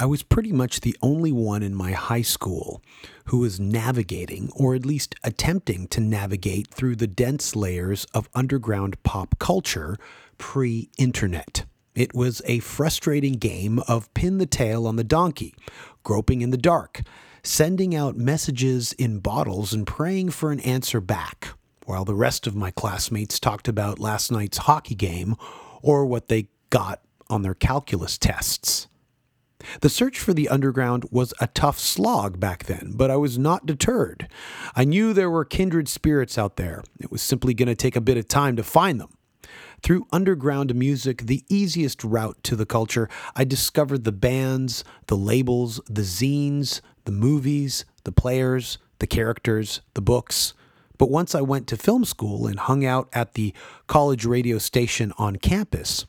I was pretty much the only one in my high school who was navigating, or at least attempting to navigate, through the dense layers of underground pop culture pre-internet. It was a frustrating game of pin the tail on the donkey, groping in the dark, sending out messages in bottles and praying for an answer back, while the rest of my classmates talked about last night's hockey game or what they got on their calculus tests. The search for the underground was a tough slog back then, but I was not deterred. I knew there were kindred spirits out there. It was simply going to take a bit of time to find them. Through underground music, the easiest route to the culture, I discovered the bands, the labels, the zines, the movies, the players, the characters, the books. But once I went to film school and hung out at the college radio station on campus,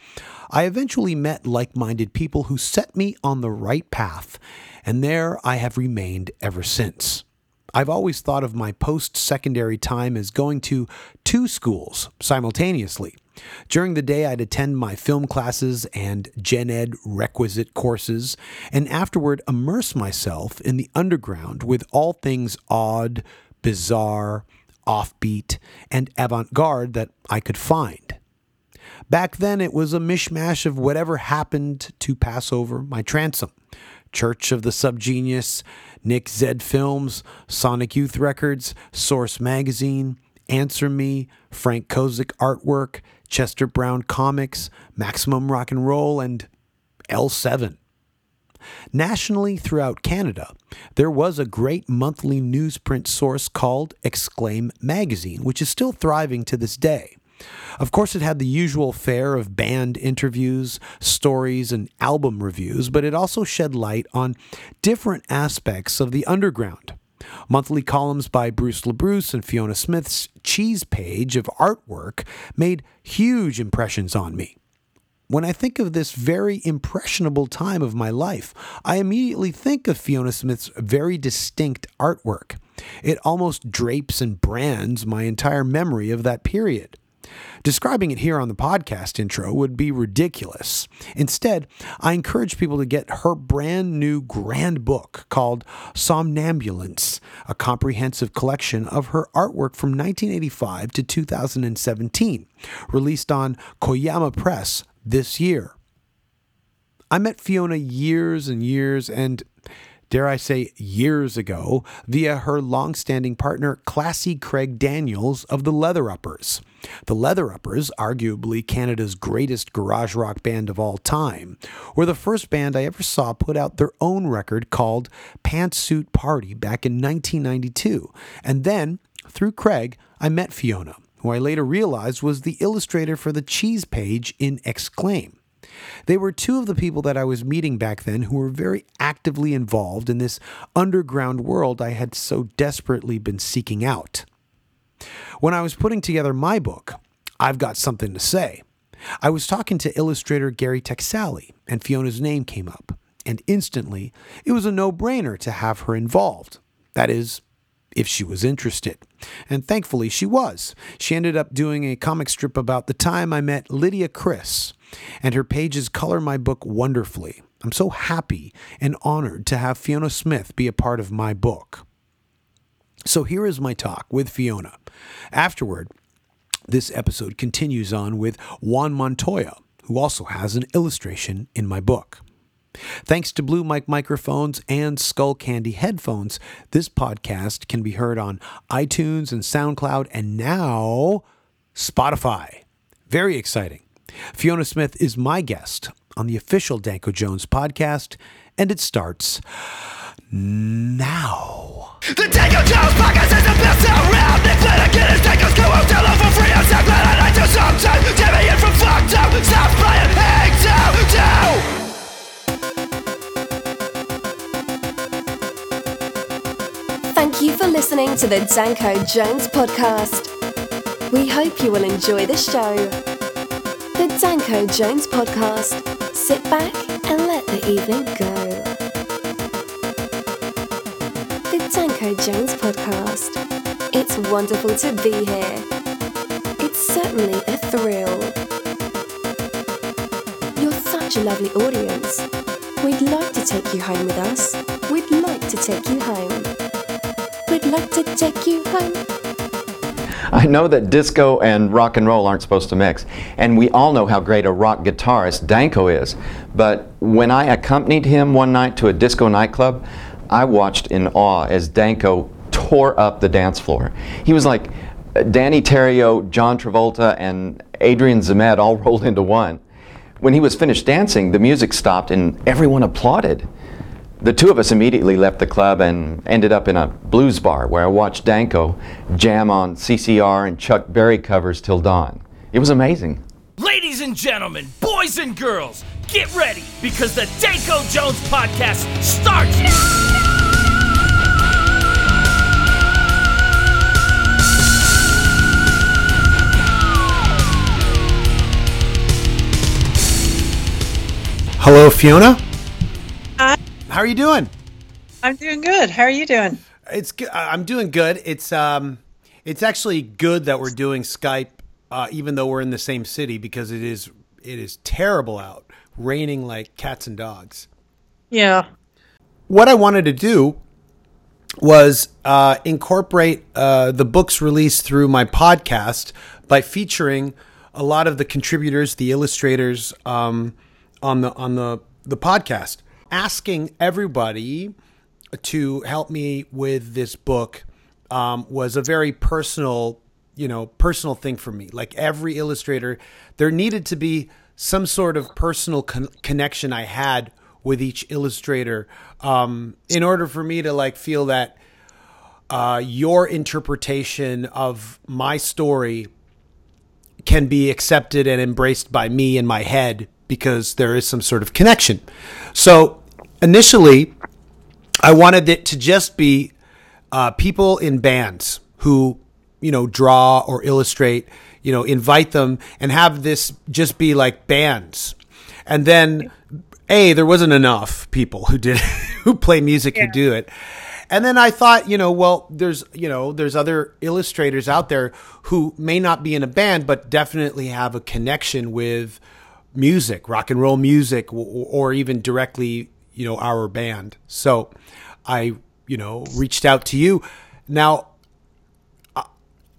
I eventually met like-minded people who set me on the right path, and there I have remained ever since. I've always thought of my post-secondary time as going to two schools simultaneously. During the day, I'd attend my film classes and gen ed requisite courses, and afterward immerse myself in the underground with all things odd, bizarre, offbeat, and avant-garde that I could find. Back then, it was a mishmash of whatever happened to pass over my transom. Church of the Subgenius, Nick Zedd Films, Sonic Youth Records, Source Magazine, Answer Me, Frank Kozik artwork, Chester Brown comics, Maximum Rock and Roll, and L7. Nationally, throughout Canada, there was a great monthly newsprint source called Exclaim magazine, which is still thriving to this day. Of course, it had the usual fare of band interviews, stories, and album reviews, but it also shed light on different aspects of the underground. Monthly columns by Bruce LaBruce and Fiona Smyth's cheese page of artwork made huge impressions on me. When I think of this very impressionable time of my life, I immediately think of Fiona Smyth's very distinct artwork. It almost drapes and brands my entire memory of that period. Describing it here on the podcast intro would be ridiculous. Instead, I encourage people to get her brand new grand book called Somnambulance, a comprehensive collection of her artwork from 1985 to 2017, released on Koyama Press this year. I met Fiona years and dare I say years ago, via her long-standing partner, Classy Craig Daniels of The Leather Uppers. The Leather Uppers, arguably Canada's greatest garage rock band of all time, were the first band I ever saw put out their own record called Pantsuit Party back in 1992. And then, through Craig, I met Fiona, who I later realized was the illustrator for the cheese page in Exclaim. They were two of the people that I was meeting back then who were very actively involved in this underground world I had so desperately been seeking out. When I was putting together my book, I've Got Something to Say, I was talking to illustrator Gary Taxali, and Fiona's name came up, and instantly it was a no-brainer to have her involved. That is, if she was interested. And thankfully she was. She ended up doing a comic strip about the time I met Lydia Criss, and her pages color my book wonderfully. I'm so happy and honored to have Fiona Smyth be a part of my book. So here is my talk with Fiona. Afterward, this episode continues on with Juan Montoya, who also has an illustration in my book. Thanks to Blue Mike microphones and Skull Candy headphones, this podcast can be heard on iTunes and SoundCloud and now Spotify. Very exciting. Fiona Smyth is my guest on the official Danko Jones podcast, and it starts now. The Danko Jones podcast is the best around. Nick Flynn again is Danko's co-host. Hello for free on SoundCloud and iTunes sometimes. Jimmy in from fucked up. Stop playing. Hang down. Thank you for listening to the Danko Jones podcast. We hope you will enjoy the show. The Danko Jones podcast. Sit back and let the evening go. The Danko Jones podcast. It's wonderful to be here. It's certainly a thrill. You're such a lovely audience. We We'd like to take you home with us. We'd like to take you home. We'd like to take you home. I know that disco and rock and roll aren't supposed to mix, and we all know how great a rock guitarist Danko is, but when I accompanied him one night to a disco nightclub, I watched in awe as Danko tore up the dance floor. He was like Danny Terrio, John Travolta, and Adrian Zemed all rolled into one. When he was finished dancing, the music stopped and everyone applauded. The two of us immediately left the club and ended up in a blues bar where I watched Danko jam on CCR and Chuck Berry covers till dawn. It was amazing. Ladies and gentlemen, boys and girls, get ready because the Danko Jones podcast starts now! Hello, Fiona. Hi. How are you doing? I'm doing good. How are you doing? It's good. I'm doing good. It's actually good that we're doing Skype, even though we're in the same city, because it is terrible out, raining like cats and dogs. Yeah. What I wanted to do was incorporate the books released through my podcast by featuring a lot of the contributors, the illustrators, on the podcast, asking everybody to help me with this book was a very personal thing for me. Like every illustrator, there needed to be some sort of personal connection I had with each illustrator in order for me to like feel that your interpretation of my story can be accepted and embraced by me in my head, because there is some sort of connection. So initially, I wanted it to just be people in bands who, draw or illustrate, invite them and have this just be like bands. And then, there wasn't enough people who play music who do it. And then I thought, there's other illustrators out there who may not be in a band, but definitely have a connection with music, rock and roll music, or even directly, our band. So I, reached out to you. Now,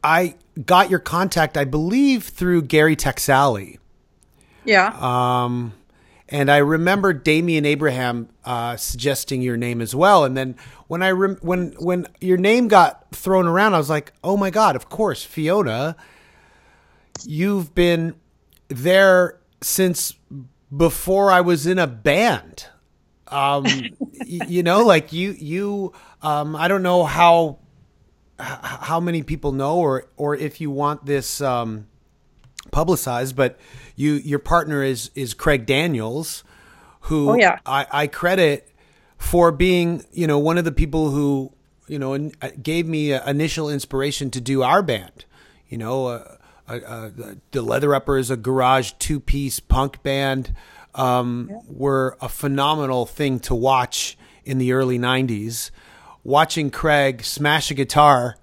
I got your contact, I believe, through Gary Taxali. Yeah. And I remember Damian Abraham suggesting your name as well. And then when when your name got thrown around, I was like, oh my God, of course, Fiona, you've been there since before I was in a band. I don't know how many people know or if you want this publicized, but your partner is Craig Daniels, who I credit for being, one of the people who, gave me initial inspiration to do our band, The Leather Uppers, a garage two-piece punk band, were a phenomenal thing to watch in the early 90s. Watching Craig smash a guitar,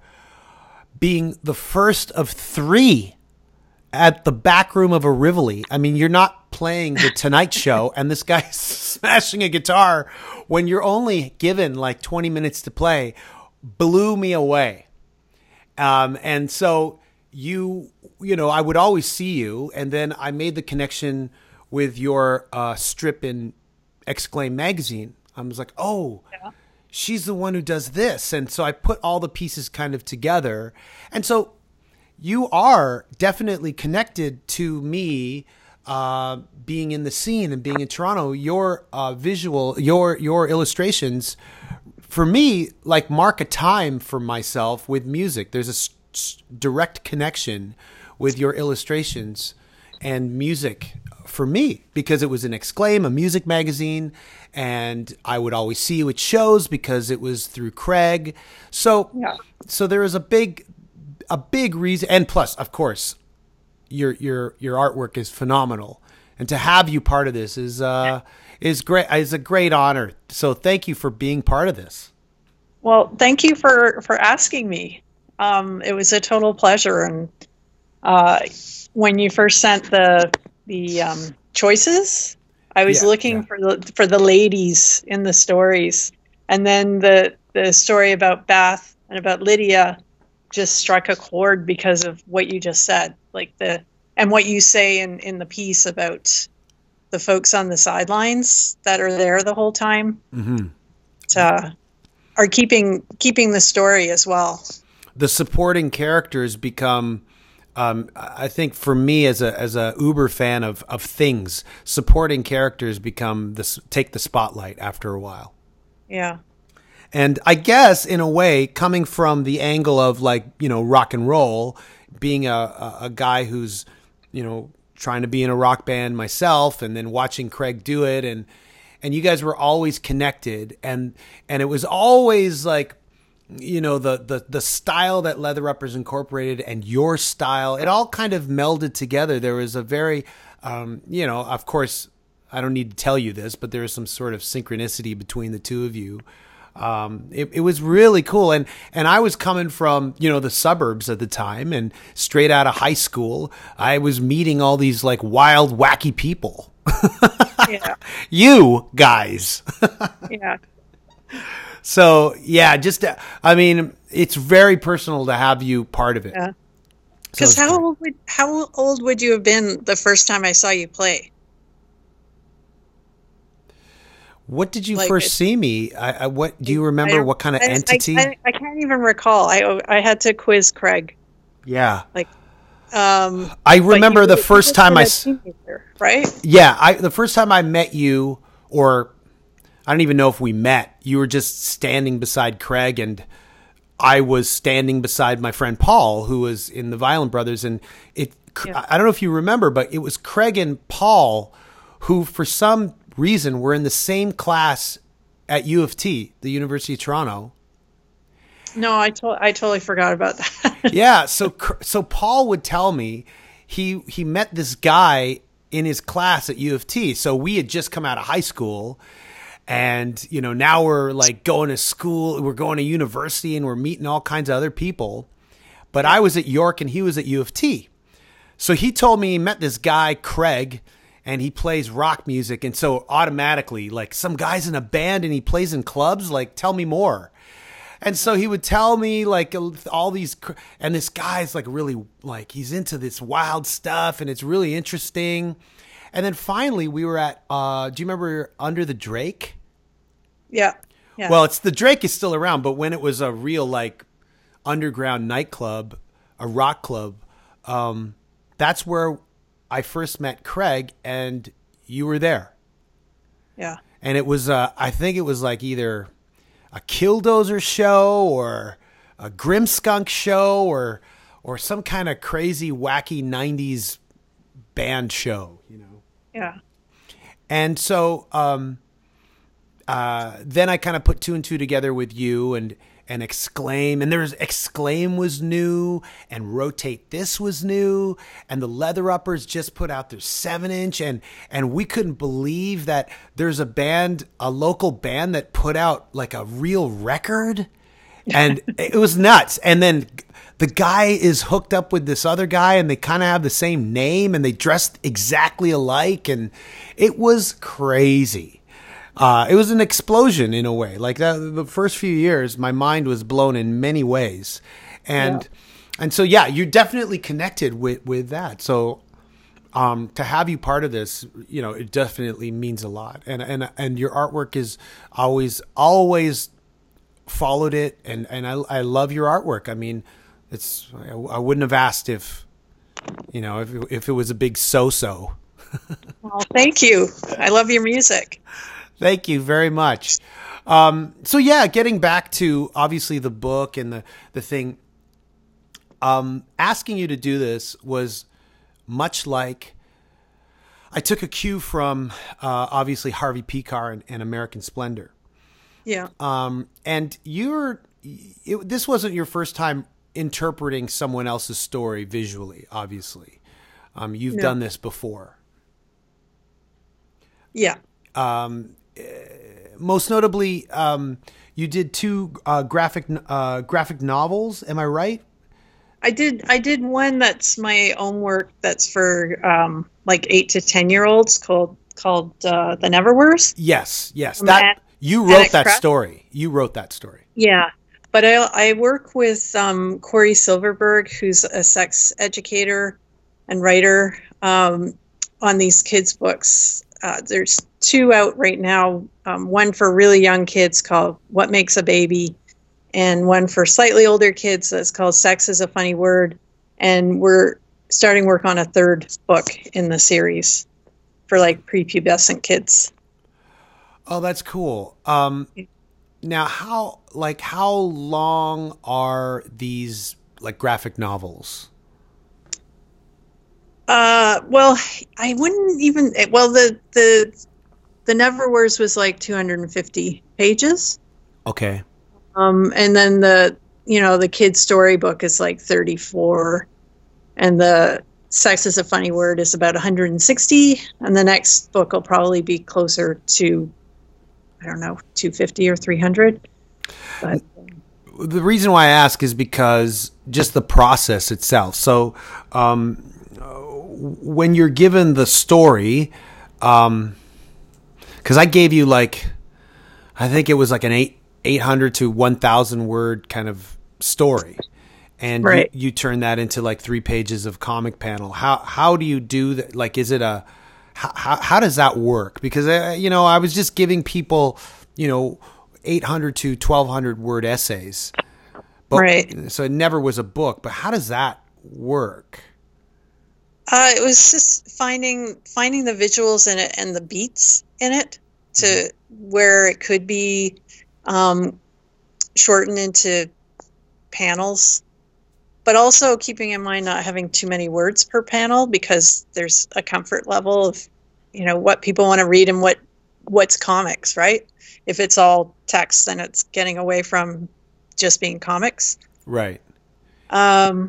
being the first of three at the back room of a Rivoli. I mean, you're not playing The Tonight Show, and this guy's smashing a guitar when you're only given like 20 minutes to play, blew me away. And so... I would always see you, and then I made the connection with your strip in Exclaim magazine. I was like, she's the one who does this. And so I put all the pieces kind of together. And so you are definitely connected to me being in the scene and being in Toronto. Your visual, your illustrations, for me, like mark a time for myself with music. There's a direct connection with your illustrations and music for me, because it was an Exclaim, a music magazine, and I would always see you at shows because it was through Craig. So there was a big reason, and plus, of course, your artwork is phenomenal, and to have you part of this is great. It's a great honor. So thank you for being part of this. Well, thank you for asking me. It was a total pleasure, and when you first sent the choices, I was looking for the ladies in the stories, and then the story about Bath and about Lydia just struck a chord because of what you just said, like and what you say in the piece about the folks on the sidelines that are there the whole time, are keeping the story as well. The supporting characters become, I think for me as a uber fan of things, supporting characters take the spotlight after a while. Yeah. And I guess in a way, coming from the angle of rock and roll, being a guy who's, trying to be in a rock band myself, and then watching Craig do it, and you guys were always connected, and it was always like, the style that Leather Uppers incorporated and your style, it all kind of melded together. There was a very, of course, I don't need to tell you this, but there was some sort of synchronicity between the two of you. It was really cool. And I was coming from, the suburbs at the time, and straight out of high school, I was meeting all these like wild, wacky people, you guys. So it's very personal to have you part of it. Yeah. Cause so how old would you have been the first time I saw you play? What did you first see me? What do you remember? What kind of entity? I can't even recall. I had to quiz Craig. Yeah. I remember the first time right? Yeah. The first time I met you, or I don't even know if we met, you were just standing beside Craig, and I was standing beside my friend Paul, who was in the Violent Brothers. And I don't know if you remember, but it was Craig and Paul who, for some reason, we're in the same class at U of T, the University of Toronto. No, I totally forgot about that. Yeah, so Paul would tell me he met this guy in his class at U of T. So we had just come out of high school, and now we're like going to school, we're going to university, and we're meeting all kinds of other people. But I was at York and he was at U of T. So he told me he met this guy Craig, and he plays rock music. And so automatically, like, some guy's in a band and he plays in clubs, like, tell me more. And so he would tell me like all these, and this guy's like really like, he's into this wild stuff and it's really interesting. And then finally we were at, do you remember Under the Drake? Yeah. Yeah. Well, the Drake is still around, but when it was a real like underground nightclub, a rock club, that's where I first met Craig, and you were there. Yeah. And it was, I think it was like either a Killdozer show or a Grimmskunk show or some kind of crazy, wacky 90s band show, Yeah. And so then I kind of put two and two together with you and Exclaim, and Exclaim was new, and Rotate This was new, and the Leather Uppers just put out their 7-inch, and we couldn't believe that there's a local band that put out like a real record, and it was nuts. And then the guy is hooked up with this other guy, and they kind of have the same name, and they dressed exactly alike, and it was crazy. It was an explosion in a way. Like the first few years, my mind was blown in many ways. And so, you're definitely connected with that. So to have you part of this, it definitely means a lot. And your artwork is always followed it. And I love your artwork. I mean, I wouldn't have asked if it was a big so-so. Well, thank you. I love your music. Thank you very much. Getting back to obviously the book and the thing, asking you to do this was much like I took a cue from obviously Harvey Pekar and American Splendor. Yeah. And this wasn't your first time interpreting someone else's story visually, obviously. You've done this before. Yeah. Most notably, you did two graphic novels. Am I right? I did one that's my own work. That's for 8 to 10 year olds called called The Neverworse. Yes. You wrote that story. Yeah. But I work with Corey Silverberg, who's a sex educator and writer, on these kids' books. There's two out right now, one for really young kids called What Makes a Baby, and one for slightly older kids that's called Sex is a Funny Word. And we're starting work on a third book in the series for like prepubescent kids. Oh, that's cool. Now, how long are these like graphic novels? Well, I wouldn't even. Well, the Neverworse was like 250 pages. Okay. And then the kid's storybook is like 34, and the Sex is a Funny Word is about 160, and the next book will probably be closer to, I don't know, 250 or 300. But the reason why I ask is because just the process itself. So when you're given the story, because I gave you like, I think it was like an 800 to 1,000 word kind of story. And right. you turn that into like 3 pages of comic panel. How do you do that? Like, is it a... How does that work? Because, I was just giving people, 800 to 1,200 word essays. But, right. So it never was a book. But how does that work? It was just finding the visuals in it and the beats in it to where it could be shortened into panels. But also keeping in mind not having too many words per panel, because there's a comfort level of, what people want to read and what's comics, right? If it's all text, then it's getting away from just being comics. Right. So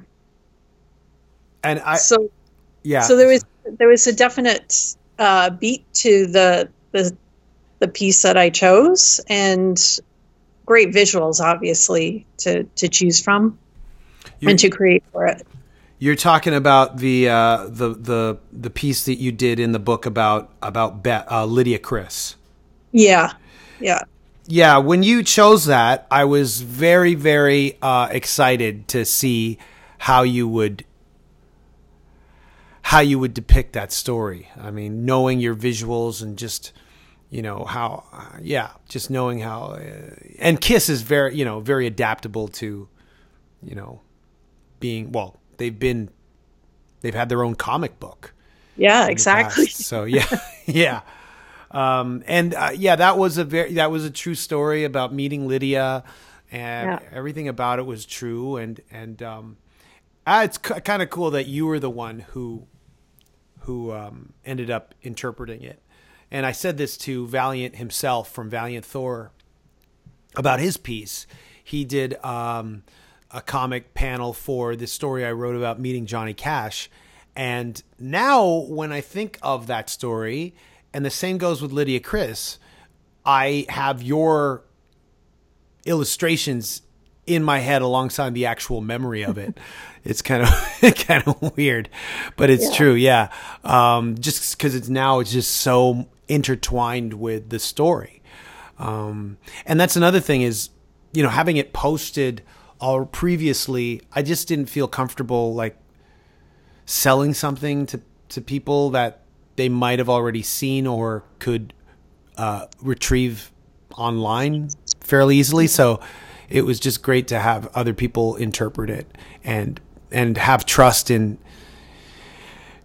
there was a definite beat to the piece that I chose, and great visuals, obviously, to choose from. And to create for it. You're talking about the piece that you did in the book about Lydia Criss. Yeah. When you chose that, I was very, very excited to see how you would depict that story. I mean, knowing your visuals and just just knowing how. And Kiss is very very adaptable to being, well, they've had their own comic book. Yeah, exactly. So yeah. That was a true story about meeting Lydia, and everything about it was true. And it's kind of cool that you were the one who ended up interpreting it. And I said this to Valiant himself from Valiant Thor about his piece. He did, a comic panel for this story I wrote about meeting Johnny Cash. And now when I think of that story, and the same goes with Lydia Criss, I have your illustrations in my head alongside the actual memory of it. It's kind of weird, but it's true. Yeah. Just cause it's just so intertwined with the story. And that's another thing is, having it posted or previously, I just didn't feel comfortable like selling something to people that they might have already seen or could retrieve online fairly easily. So it was just great to have other people interpret it and have trust in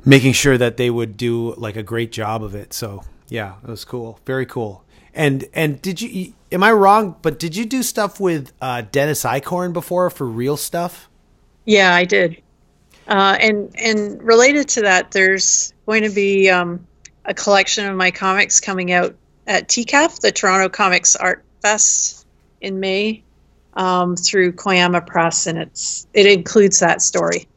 making sure that they would do like a great job of it. So yeah, it was cool. Very cool. And did you? Am I wrong? But did you do stuff with Dennis Eichhorn before for Real Stuff? Yeah, I did. And related to that, there's going to be a collection of my comics coming out at TCAF, the Toronto Comics Art Fest, in May, through Koyama Press, and it includes that story.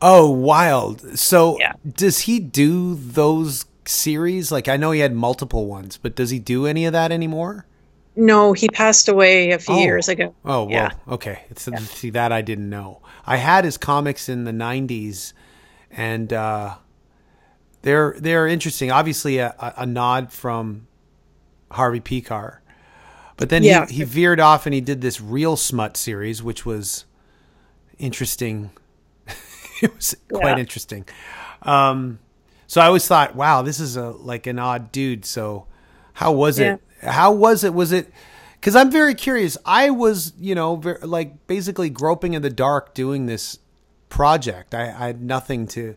Oh, wild! So does he do those series? Like, I know he had multiple ones, but does he do any of that anymore? No, he passed away a few years ago. Oh, well, okay. See, that I didn't know. I had his comics in the 90s, and They're interesting. Obviously, a nod from Harvey Pekar. But then he veered off and he did this Real Smut series, which was interesting. It was quite interesting. So I always thought, wow, this is an odd dude. So how was it? How was it? Was it? Because I'm very curious. I was, basically groping in the dark doing this project. I had nothing to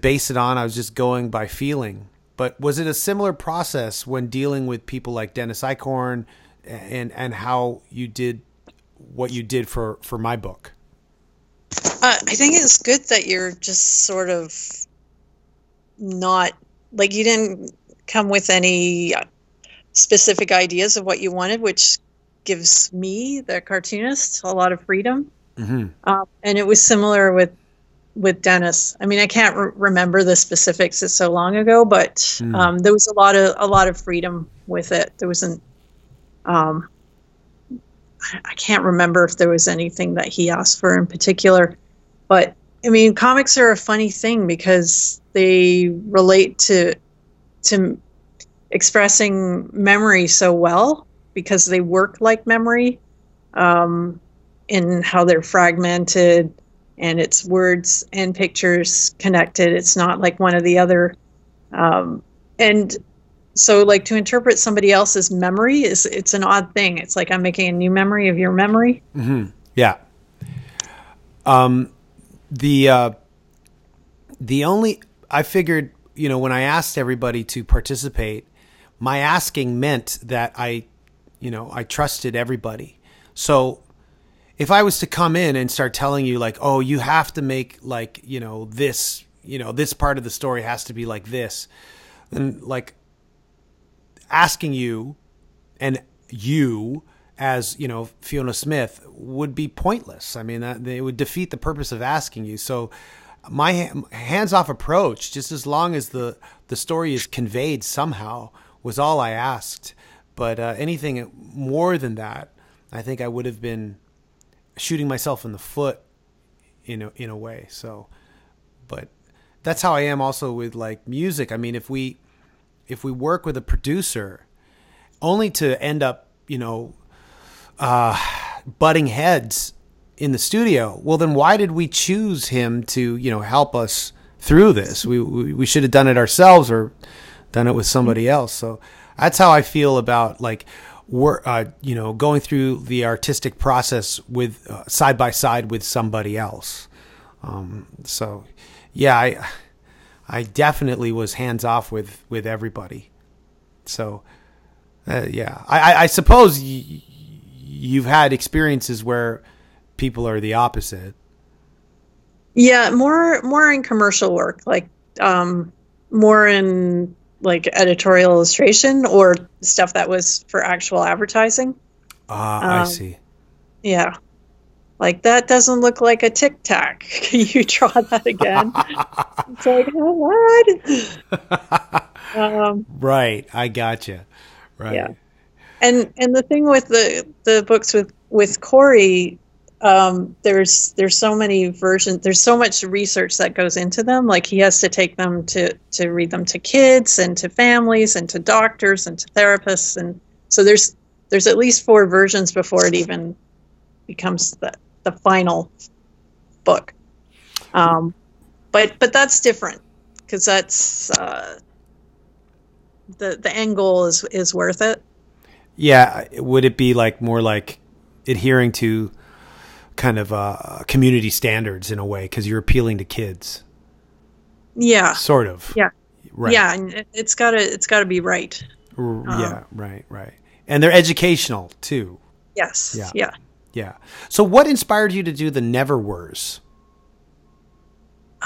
base it on. I was just going by feeling. But was it a similar process when dealing with people like Dennis Eichhorn and how you did what you did for my book? I think it's good that you're just sort of not like you didn't come with any specific ideas of what you wanted, which gives me, the cartoonist, a lot of freedom. Mm-hmm. And it was similar with Dennis. I mean, I can't remember the specifics. It's so long ago, but there was a lot of freedom with it. There wasn't. I can't remember if there was anything that he asked for in particular, but I mean, comics are a funny thing because they relate to expressing memory so well because they work like memory, in how they're fragmented. And it's words and pictures connected. It's not like one or the other. And so like to interpret somebody else's memory it's an odd thing. It's like I'm making a new memory of your memory. Mm-hmm. Yeah. I figured, when I asked everybody to participate, my asking meant that I trusted everybody. So if I was to come in and start telling you like, oh, you have to make like, this, this part of the story has to be like this, then like asking you and you as, Fiona Smyth would be pointless. I mean, it would defeat the purpose of asking you. So my hands-off approach, just as long as the story is conveyed somehow, was all I asked. But anything more than that, I think I would have been shooting myself in the foot in a way. So, but that's how I am also with like music. I mean, if we work with a producer only to end up, butting heads in the studio, well then why did we choose him to, help us through this? We should have done it ourselves or done it with somebody else. So that's how I feel about like, going through the artistic process with side by side with somebody else. I definitely was hands off with everybody. So, I suppose you've had experiences where people are the opposite. Yeah, more in commercial work, like more in like editorial illustration or stuff that was for actual advertising. I see. Yeah. Like that doesn't look like a Tic Tac. Can you draw that again? It's like, oh, what? Right. I gotcha. Right. Yeah. And the thing with the books with Corey, there's so many versions. There's so much research that goes into them. Like he has to take them to read them to kids and to families and to doctors and to therapists. And so there's at least 4 versions before it even becomes the final book. But that's different because that's the end goal is worth it. Yeah. Would it be like more like adhering to kind of community standards in a way because you're appealing to kids? Yeah, sort of. Yeah, right. Yeah, and it's gotta be right. Yeah, right, and they're educational too. Yes. Yeah. So what inspired you to do the Never Wers?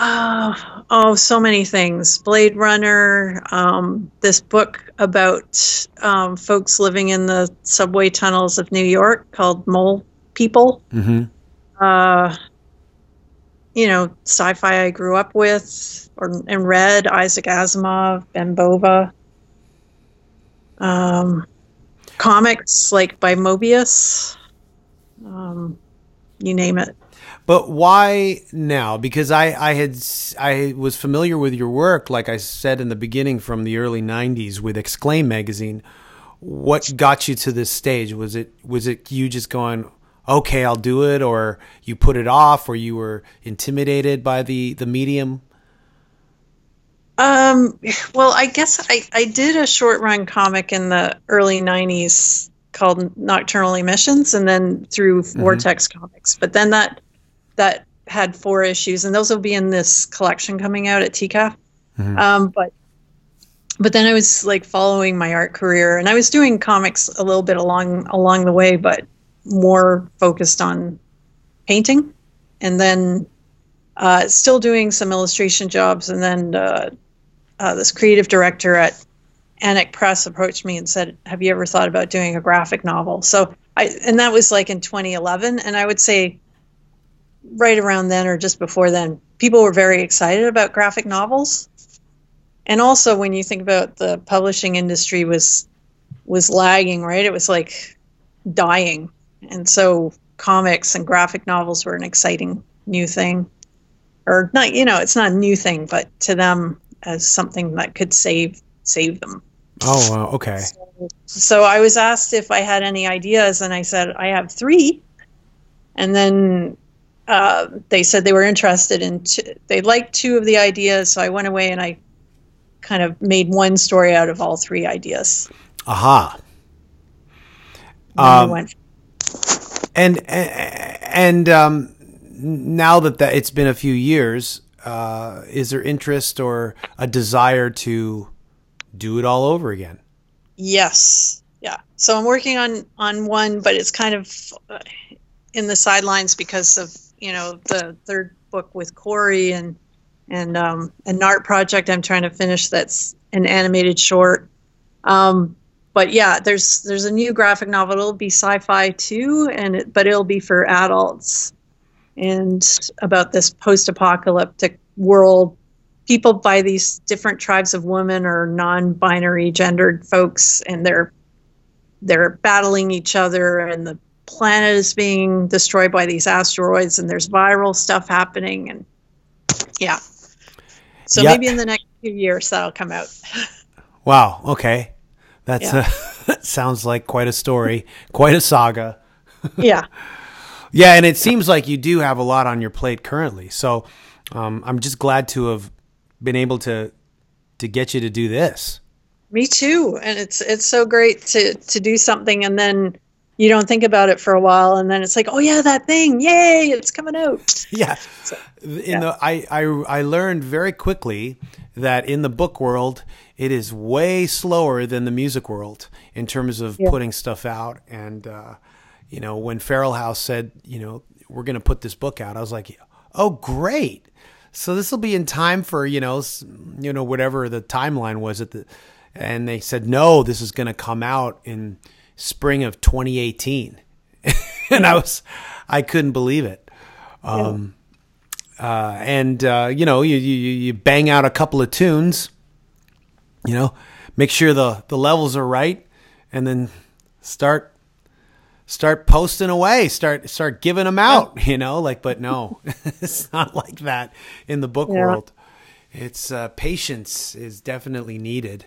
Oh, so many things. Blade Runner, this book about folks living in the subway tunnels of New York called Mole People. Mm-hmm. Sci-fi I grew up with and read Isaac Asimov, Ben Bova, comics like by Mobius, you name it. But why now? Because I was familiar with your work, like I said in the beginning, from the early 90s with Exclaim magazine. What got you to this stage? Was it you just going, okay, I'll do it, or you put it off, or you were intimidated by the medium? Well, I guess I did a short run comic in the early 90s called Nocturnal Emissions, and then through Vortex Comics. But then that had 4 issues, and those will be in this collection coming out at TCAF. Mm-hmm. But then I was like following my art career, and I was doing comics a little bit along the way, but more focused on painting, and then still doing some illustration jobs. And then this creative director at Anik Press approached me and said, have you ever thought about doing a graphic novel? So and that was like in 2011. And I would say right around then or just before then, people were very excited about graphic novels. And also when you think about the publishing industry was lagging, right? It was like dying. And so comics and graphic novels were an exciting new thing, or not, it's not a new thing, but to them as something that could save them. Oh, wow. Okay. So I was asked if I had any ideas, and I said, I have 3. And then they said they were interested in, they liked 2 of the ideas. So I went away and I kind of made one story out of all 3 ideas. Aha. And now that it's been a few years, is there interest or a desire to do it all over again? Yes. Yeah. So I'm working on one, but it's kind of in the sidelines because of, the 3rd book with Corey and an art project I'm trying to finish. That's an animated short. But yeah, there's a new graphic novel. It'll be sci-fi too. But it'll be for adults and about this post-apocalyptic world. People by these different tribes of women or non-binary gendered folks, and they're battling each other, and the planet is being destroyed by these asteroids, and there's viral stuff happening, and yeah. So maybe in the next few years that'll come out. Wow. Okay. That sounds like quite a story, quite a saga. Yeah. Yeah. And it seems like you do have a lot on your plate currently. So I'm just glad to have been able to get you to do this. Me too. And it's so great to do something, and then you don't think about it for a while, and then it's like, oh yeah, that thing, yay, it's coming out. Yeah. So, I learned very quickly that in the book world, it is way slower than the music world in terms of putting stuff out. And, when Feral House said, we're going to put this book out, I was like, oh, great. So this will be in time for, whatever the timeline was and they said, no, this is going to come out in spring of 2018. And I couldn't believe it. You bang out a couple of tunes, make sure the levels are right, and then start posting away, start giving them out, but no, it's not like that in the book world. It's patience is definitely needed.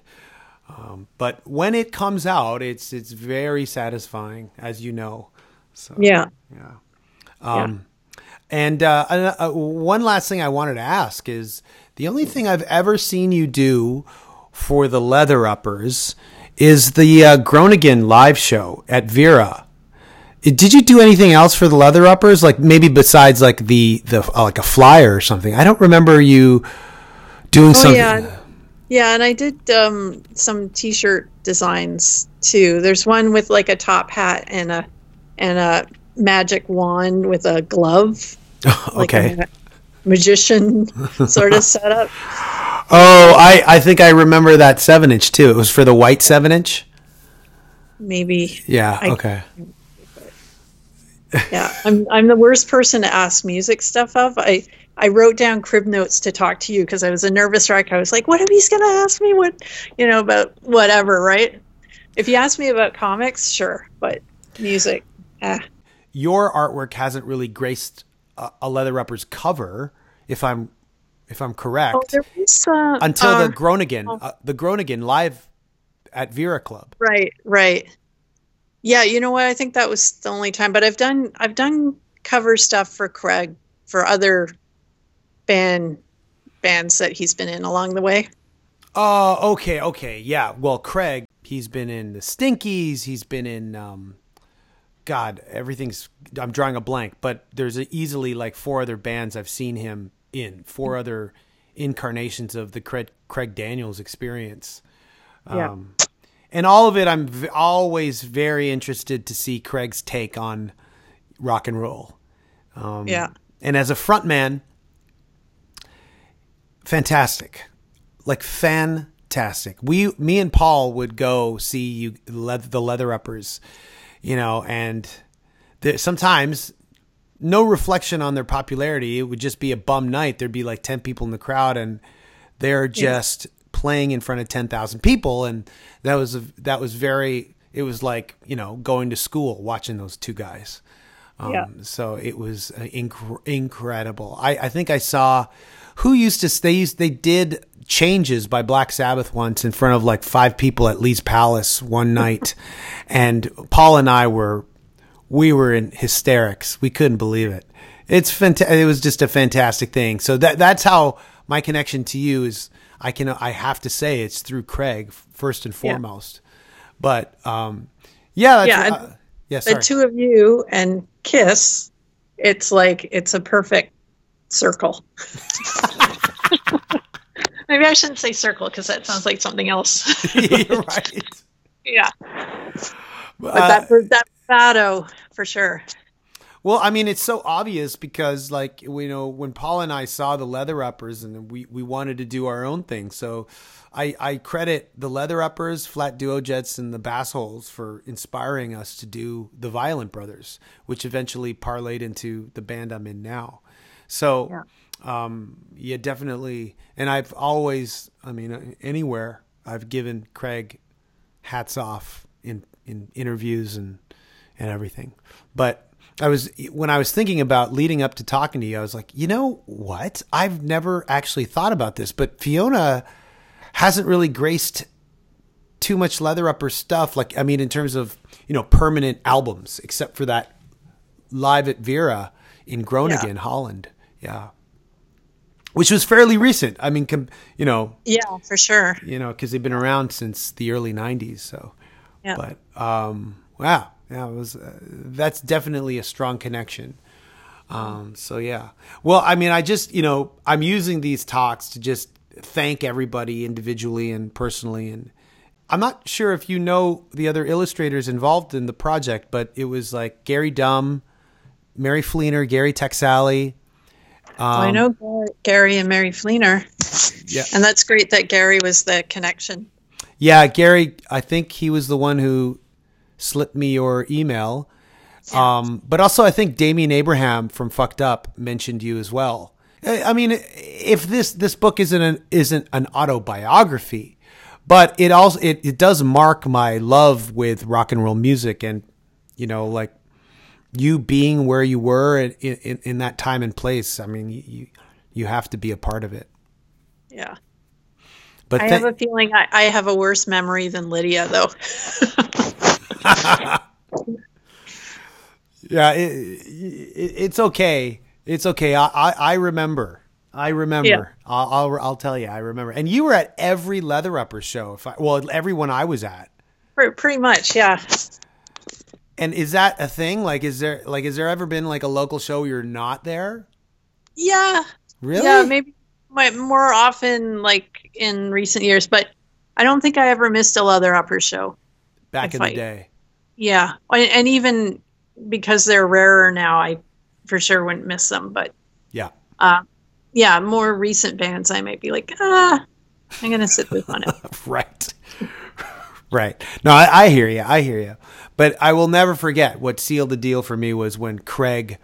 But when it comes out, it's very satisfying, as you know. So, yeah. And one last thing I wanted to ask is the only thing I've ever seen you do for the Leather Uppers is the Groningen live show at Vera. Did you do anything else for the Leather Uppers? Like maybe besides like the like a flyer or something? I don't remember you doing something. Yeah, and I did some T-shirt designs too. There's one with like a top hat and a magic wand with a glove. Like a magician sort of setup. Oh, I think I remember that 7-inch too. It was for the white 7-inch. Maybe. Yeah. Okay. Yeah, I'm the worst person to ask music stuff of. I wrote down crib notes to talk to you because I was a nervous wreck. I was like, what if he's going to ask me what, about whatever, right? If you ask me about comics, sure, but music. Your artwork hasn't really graced a Leather Uppers cover, if I'm correct, until the Groningen, the Groningen live at Vera Club. Right. Yeah, you know what? I think that was the only time. But I've done cover stuff for Craig for other bands that he's been in along the way. Oh, okay, yeah. Well, Craig, he's been in the Stinkies. He's been in, I'm drawing a blank. But there's easily like four other bands I've seen him in, four other incarnations of the Craig Daniels experience. Yeah. And all of it, I'm always very interested to see Craig's take on rock and roll. Yeah. And as a frontman, fantastic. Like, fantastic. Me and Paul would go see the Leather Uppers, you know, and sometimes no reflection on their popularity. It would just be a bum night. There'd be like 10 people in the crowd, and they're just... playing in front of 10,000 people, and it was like, you know, going to school watching those two guys. Yeah. So it was incredible. I think I saw they did Changes by Black Sabbath once in front of like five people at Lee's Palace one night, and Paul and I were in hysterics. We couldn't believe it. It's fantastic. It was just a fantastic thing. So that's how my connection to you is. I have to say it's through Craig first and foremost, but the two of you and Kiss, it's like, it's a perfect circle. Maybe I shouldn't say circle, because that sounds like something else. You're right. Yeah. But that bravado for sure. Well, I mean, it's so obvious because, like, you know, when Paul and I saw the Leather Uppers, and we wanted to do our own thing. So I credit the Leather Uppers, Flat Duo Jets, and the Bassholes for inspiring us to do the Violent Brothers, which eventually parlayed into the band I'm in now. So, definitely. And I've always, I mean, anywhere, I've given Craig hats off in interviews and everything. But... when I was thinking about leading up to talking to you, I was like, you know what? I've never actually thought about this, but Fiona hasn't really graced too much Leather Upper stuff. Like, I mean, in terms of, you know, permanent albums, except for that live at Vera in Groningen, Holland. Yeah. Which was fairly recent. I mean, you know. Yeah, for sure. You know, because they've been around since the early 90s. So, yeah. But wow. Yeah, that's definitely a strong connection. So yeah. Well, I mean, I just, you know, I'm using these talks to just thank everybody individually and personally. And I'm not sure if you know the other illustrators involved in the project, but it was like Gary Dumm, Mary Fleener, Gary Taxali. I know Gary and Mary Fleener. Yeah. And that's great that Gary was the connection. Yeah, Gary, I think he was the one who slip me your email. But also I think Damian Abraham from Fucked Up mentioned you as well. I mean, if this book isn't an autobiography, but it also, it does mark my love with rock and roll music, and, you know, like you being where you were in that time and place. I mean, you have to be a part of it. Yeah. But I have a feeling I have a worse memory than Lydia though. Yeah, it's okay. It's okay. I remember. I remember. Yeah. I'll tell you. I remember. And you were at every Leather Upper show. Every one I was at. Pretty much, yeah. And is that a thing? Like, is there ever been like a local show where you're not there? Yeah. Really? Yeah, maybe more often, like in recent years. But I don't think I ever missed a Leather Upper show. Back in the day. Yeah. And even because they're rarer now, I for sure wouldn't miss them. But yeah. Yeah, more recent bands, I might be like, I'm going to sit with on it. Right. Right. No, I hear you. I hear you. But I will never forget what sealed the deal for me was when Craig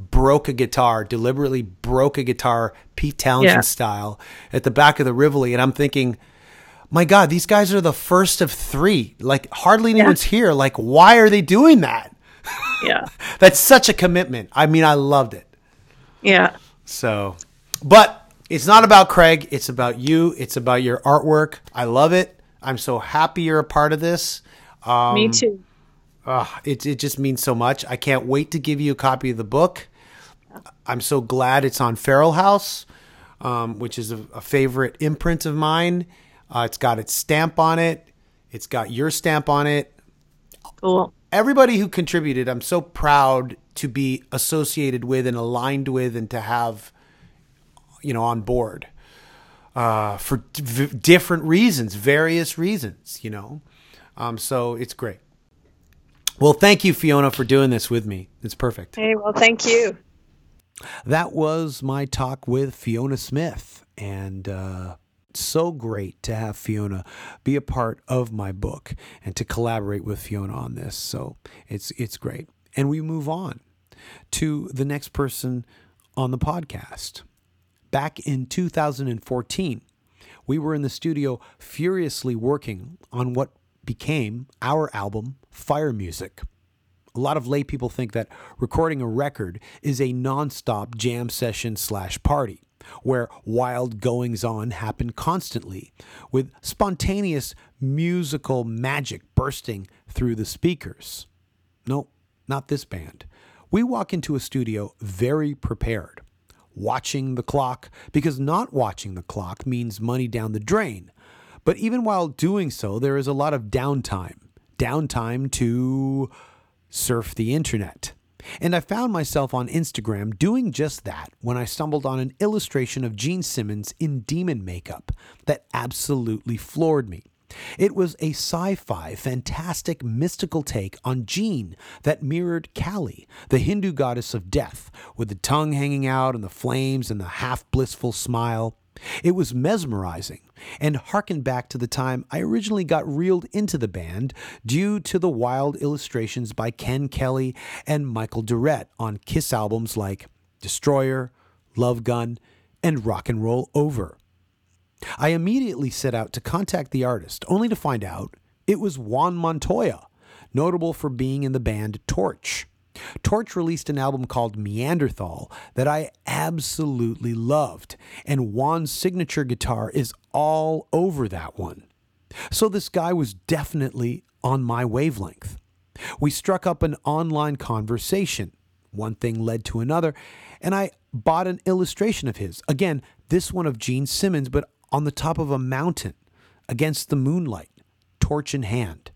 deliberately broke a guitar, Pete Townshend style, at the back of the Rivoli. And I'm thinking, my God, these guys are the first of three. Like, hardly anyone's here. Like, why are they doing that? Yeah. That's such a commitment. I mean, I loved it. Yeah. So, but it's not about Craig. It's about you. It's about your artwork. I love it. I'm so happy you're a part of this. Me too. It just means so much. I can't wait to give you a copy of the book. I'm so glad it's on Feral House, which is a favorite imprint of mine. It's got its stamp on it. It's got your stamp on it. Cool. Everybody who contributed, I'm so proud to be associated with and aligned with and to have, you know, on board for different reasons, various reasons, you know. So it's great. Well, thank you, Fiona, for doing this with me. It's perfect. Hey, well, thank you. That was my talk with Fiona Smyth, and so great to have Fiona be a part of my book and to collaborate with Fiona on this. So it's great. And we move on to the next person on the podcast. Back in 2014, we were in the studio furiously working on what became our album, Fire Music. A lot of lay people think that recording a record is a nonstop jam session / party, where wild goings-on happen constantly, with spontaneous musical magic bursting through the speakers. No, not this band. We walk into a studio very prepared, watching the clock, because not watching the clock means money down the drain. But even while doing so, there is a lot of downtime to surf the internet. And I found myself on Instagram doing just that when I stumbled on an illustration of Gene Simmons in demon makeup that absolutely floored me. It was a sci-fi, fantastic, mystical take on Gene that mirrored Kali, the Hindu goddess of death, with the tongue hanging out and the flames and the half-blissful smile. It was mesmerizing and harkened back to the time I originally got reeled into the band due to the wild illustrations by Ken Kelly and Michael Durrett on Kiss albums like Destroyer, Love Gun, and Rock and Roll Over. I immediately set out to contact the artist, only to find out it was Juan Montoya, notable for being in the band Torch. Torch released an album called Meanderthal that I absolutely loved, and Juan's signature guitar is all over that one. So this guy was definitely on my wavelength. We struck up an online conversation. One thing led to another, and I bought an illustration of his. Again, this one of Gene Simmons, but on the top of a mountain, against the moonlight, torch in hand.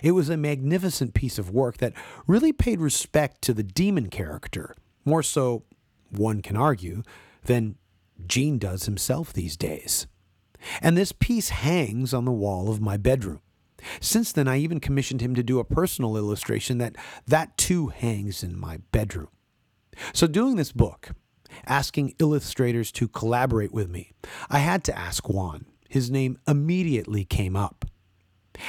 It was a magnificent piece of work that really paid respect to the demon character, more so, one can argue, than Gene does himself these days. And this piece hangs on the wall of my bedroom. Since then, I even commissioned him to do a personal illustration that too hangs in my bedroom. So doing this book, asking illustrators to collaborate with me, I had to ask Juan. His name immediately came up.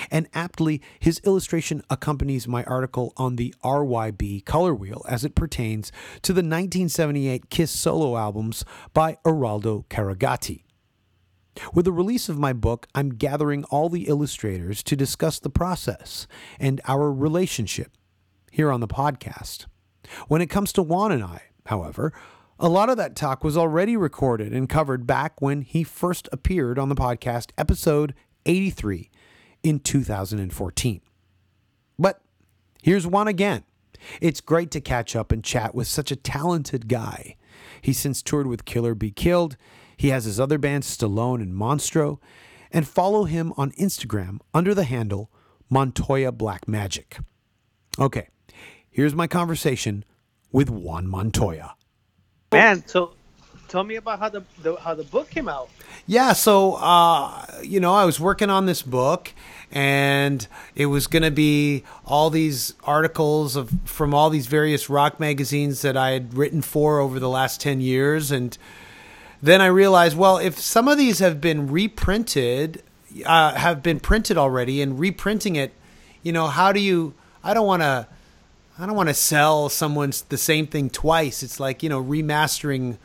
And aptly, his illustration accompanies my article on the RYB color wheel as it pertains to the 1978 Kiss solo albums by Araldo Carragatti. With the release of my book, I'm gathering all the illustrators to discuss the process and our relationship here on the podcast. When it comes to Juan and I, however, a lot of that talk was already recorded and covered back when he first appeared on the podcast, episode 83. In 2014. But here's Juan again. It's great to catch up and chat with such a talented guy. He's since toured with Killer Be Killed. He has his other bands, Stallone and Monstro, and follow him on Instagram under the handle Montoya Black Magic. Okay, here's my conversation with Juan Montoya. Man, so tell me about how the book came out. Yeah, so you know, I was working on this book, and it was going to be all these articles from all these various rock magazines that I had written for over the last 10 years, and then I realized, well, if some of these have been printed already, and reprinting it, you know, how do you? I don't want to sell someone the same thing twice. It's like, you know, remastering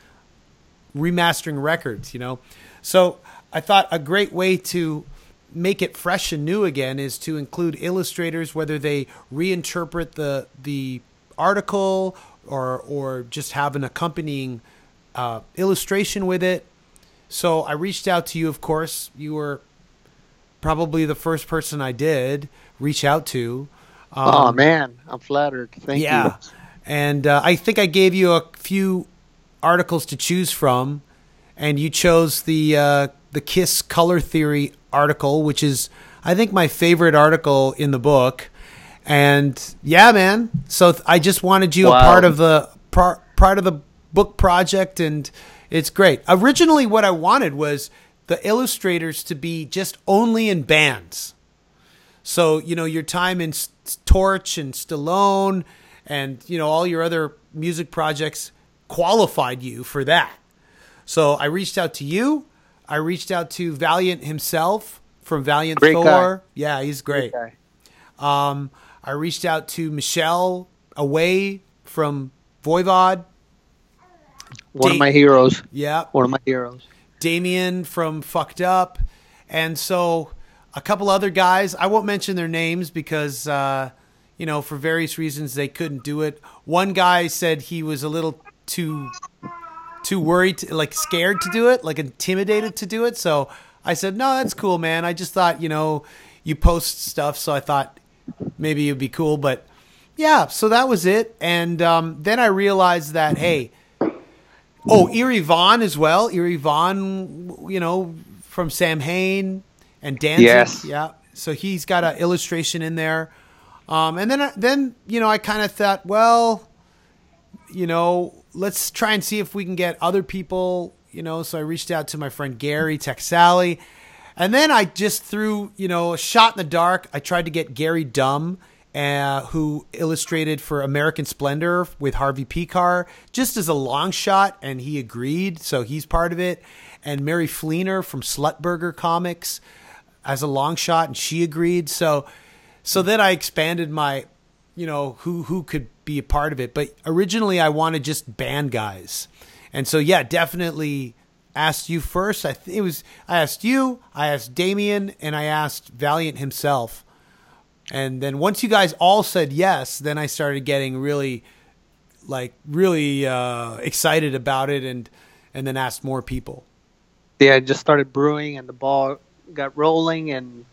records, you know. So I thought a great way to make it fresh and new again is to include illustrators, whether they reinterpret the article or just have an accompanying illustration with it. So I reached out to you, of course. You were probably the first person I did reach out to. Oh, man, I'm flattered. Thank you. Yeah, and I think I gave you a few articles to choose from, and you chose the Kiss Color Theory article, which is, I think, my favorite article in the book. And yeah, man. So I just wanted you a part of the book project, and it's great. Originally, what I wanted was the illustrators to be just only in bands. So, you know, your time in Torch and Stallone and, you know, all your other music projects qualified you for that. So I reached out to you. I reached out to Valiant himself from Valiant Thor. Yeah, he's great. Great guy. I reached out to Michelle Away from Voivod. One of my heroes. Yeah. One of my heroes. Damian from Fucked Up. And so a couple other guys. I won't mention their names because, you know, for various reasons they couldn't do it. One guy said he was a little too worried, like scared to do it, like intimidated to do it. So I said, no, that's cool, man. I just thought, you know, you post stuff. So I thought maybe it'd be cool. But yeah, so that was it. And then I realized that, hey, Erie Vaughn as well. Erie Vaughn, you know, from Sam Hain and Danzig. Yes. Yeah. So he's got an illustration in there. And then you know, I kind of thought, well, you know, let's try and see if we can get other people, you know. So I reached out to my friend Gary Taxali. And then I just threw, you know, a shot in the dark. I tried to get Gary Dumm, who illustrated for American Splendor with Harvey Pekar, just as a long shot, and he agreed, so he's part of it. And Mary Fleener from Slutburger Comics as a long shot, and she agreed. So then I expanded my, you know, who could be a part of it. But originally I wanted just band guys. And so, yeah, definitely asked you first. I asked you, I asked Damian, and I asked Valiant himself. And then once you guys all said yes, then I started getting really excited about it and then asked more people. Yeah, it just started brewing and the ball got rolling and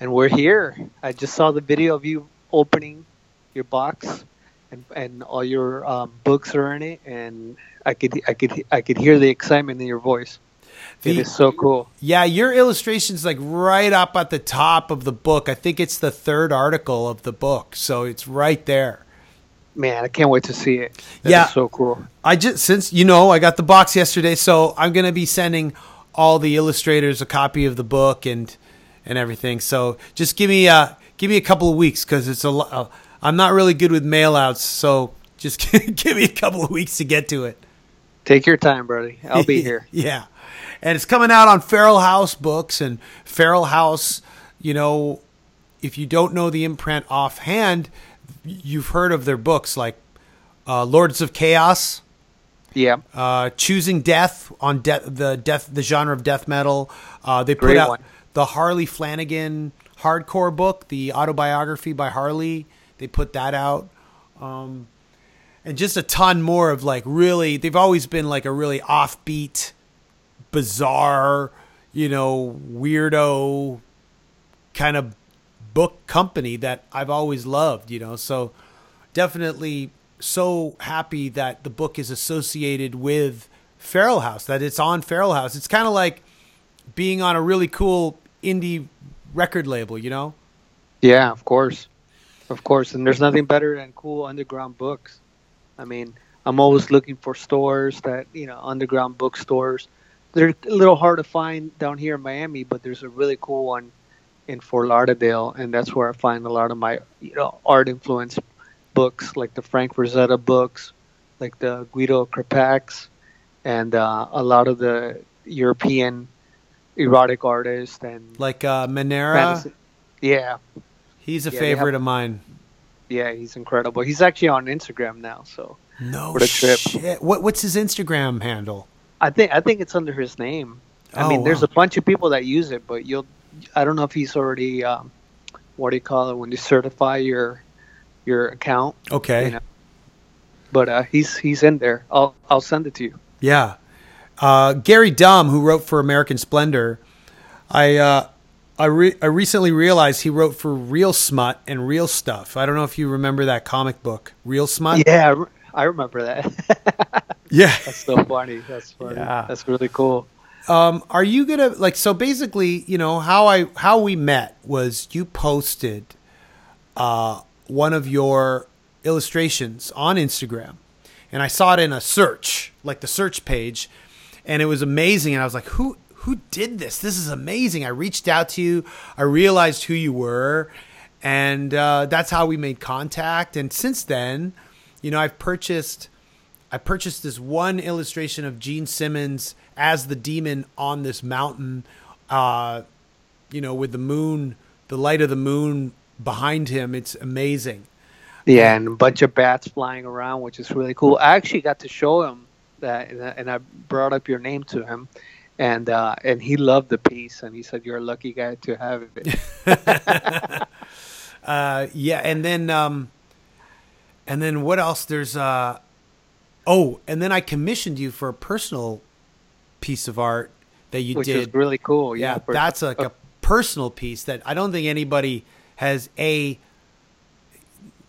we're here. I just saw the video of you opening your box and all your books are in it, and I could hear the excitement in your voice. It is so cool. Yeah, your illustration's like right up at the top of the book. I think it's the third article of the book, so it's right there. Man, I can't wait to see it. That is so cool. I got the box yesterday, so I'm going to be sending all the illustrators a copy of the book and everything. So just give me a couple of weeks, because it's I'm not really good with mail-outs, so just give me a couple of weeks to get to it. Take your time, buddy. I'll be here. Yeah. And it's coming out on Feral House Books, and Feral House, you know, if you don't know the imprint offhand, you've heard of their books like Lords of Chaos, yeah, Choosing Death on the genre of death metal. They put out the Harley Flanagan hardcore book, the autobiography by Harley. They put that out, and just a ton more of like really. They've always been like a really offbeat, bizarre, you know, weirdo kind of book company that I've always loved, you know. So definitely so happy that the book is associated with Feral House, that it's on Feral House. It's kind of like being on a really cool indie record label, you know? Yeah, of course. Of course. And there's nothing better than cool underground books. I mean, I'm always looking for stores that, you know, underground bookstores. They're a little hard to find down here in Miami, but there's a really cool one in Fort Lauderdale, and that's where I find a lot of my, you know, art-influenced books, like the Frank Rosetta books, like the Guido Crapax, and a lot of the European erotic artists. And like Manera? Fantasy. Yeah. He's a favorite of mine. Yeah, he's incredible. He's actually on Instagram now, so what a trip. Shit. What's his Instagram handle? I think it's under his name. There's a bunch of people that use it, but I don't know if he's already what do you call it when you certify your account. Okay. You know, but he's in there. I'll send it to you. Yeah. Gary Dumm, who wrote for American Splendor, I recently realized he wrote for Real Smut and Real Stuff. I don't know if you remember that comic book, Real Smut. Yeah, I remember that. Yeah. That's so funny. That's funny. Yeah. That's really cool. Are you going to, like, so basically, you know, how we met was you posted one of your illustrations on Instagram, and I saw it in a search, like the search page, and it was amazing. And I was like, who did this? This is amazing. I reached out to you. I realized who you were, and that's how we made contact. And since then, you know, I purchased this one illustration of Gene Simmons as the demon on this mountain, you know, with the moon, the light of the moon behind him. It's amazing. Yeah, and a bunch of bats flying around, which is really cool. I actually got to show him that, and I brought up your name to him, and he loved the piece, and he said, "You're a lucky guy to have it." Yeah, and then what else? There's oh, and then I commissioned you for a personal piece of art that you did, which is really cool. Yeah, that's like a personal piece that I don't think anybody has a.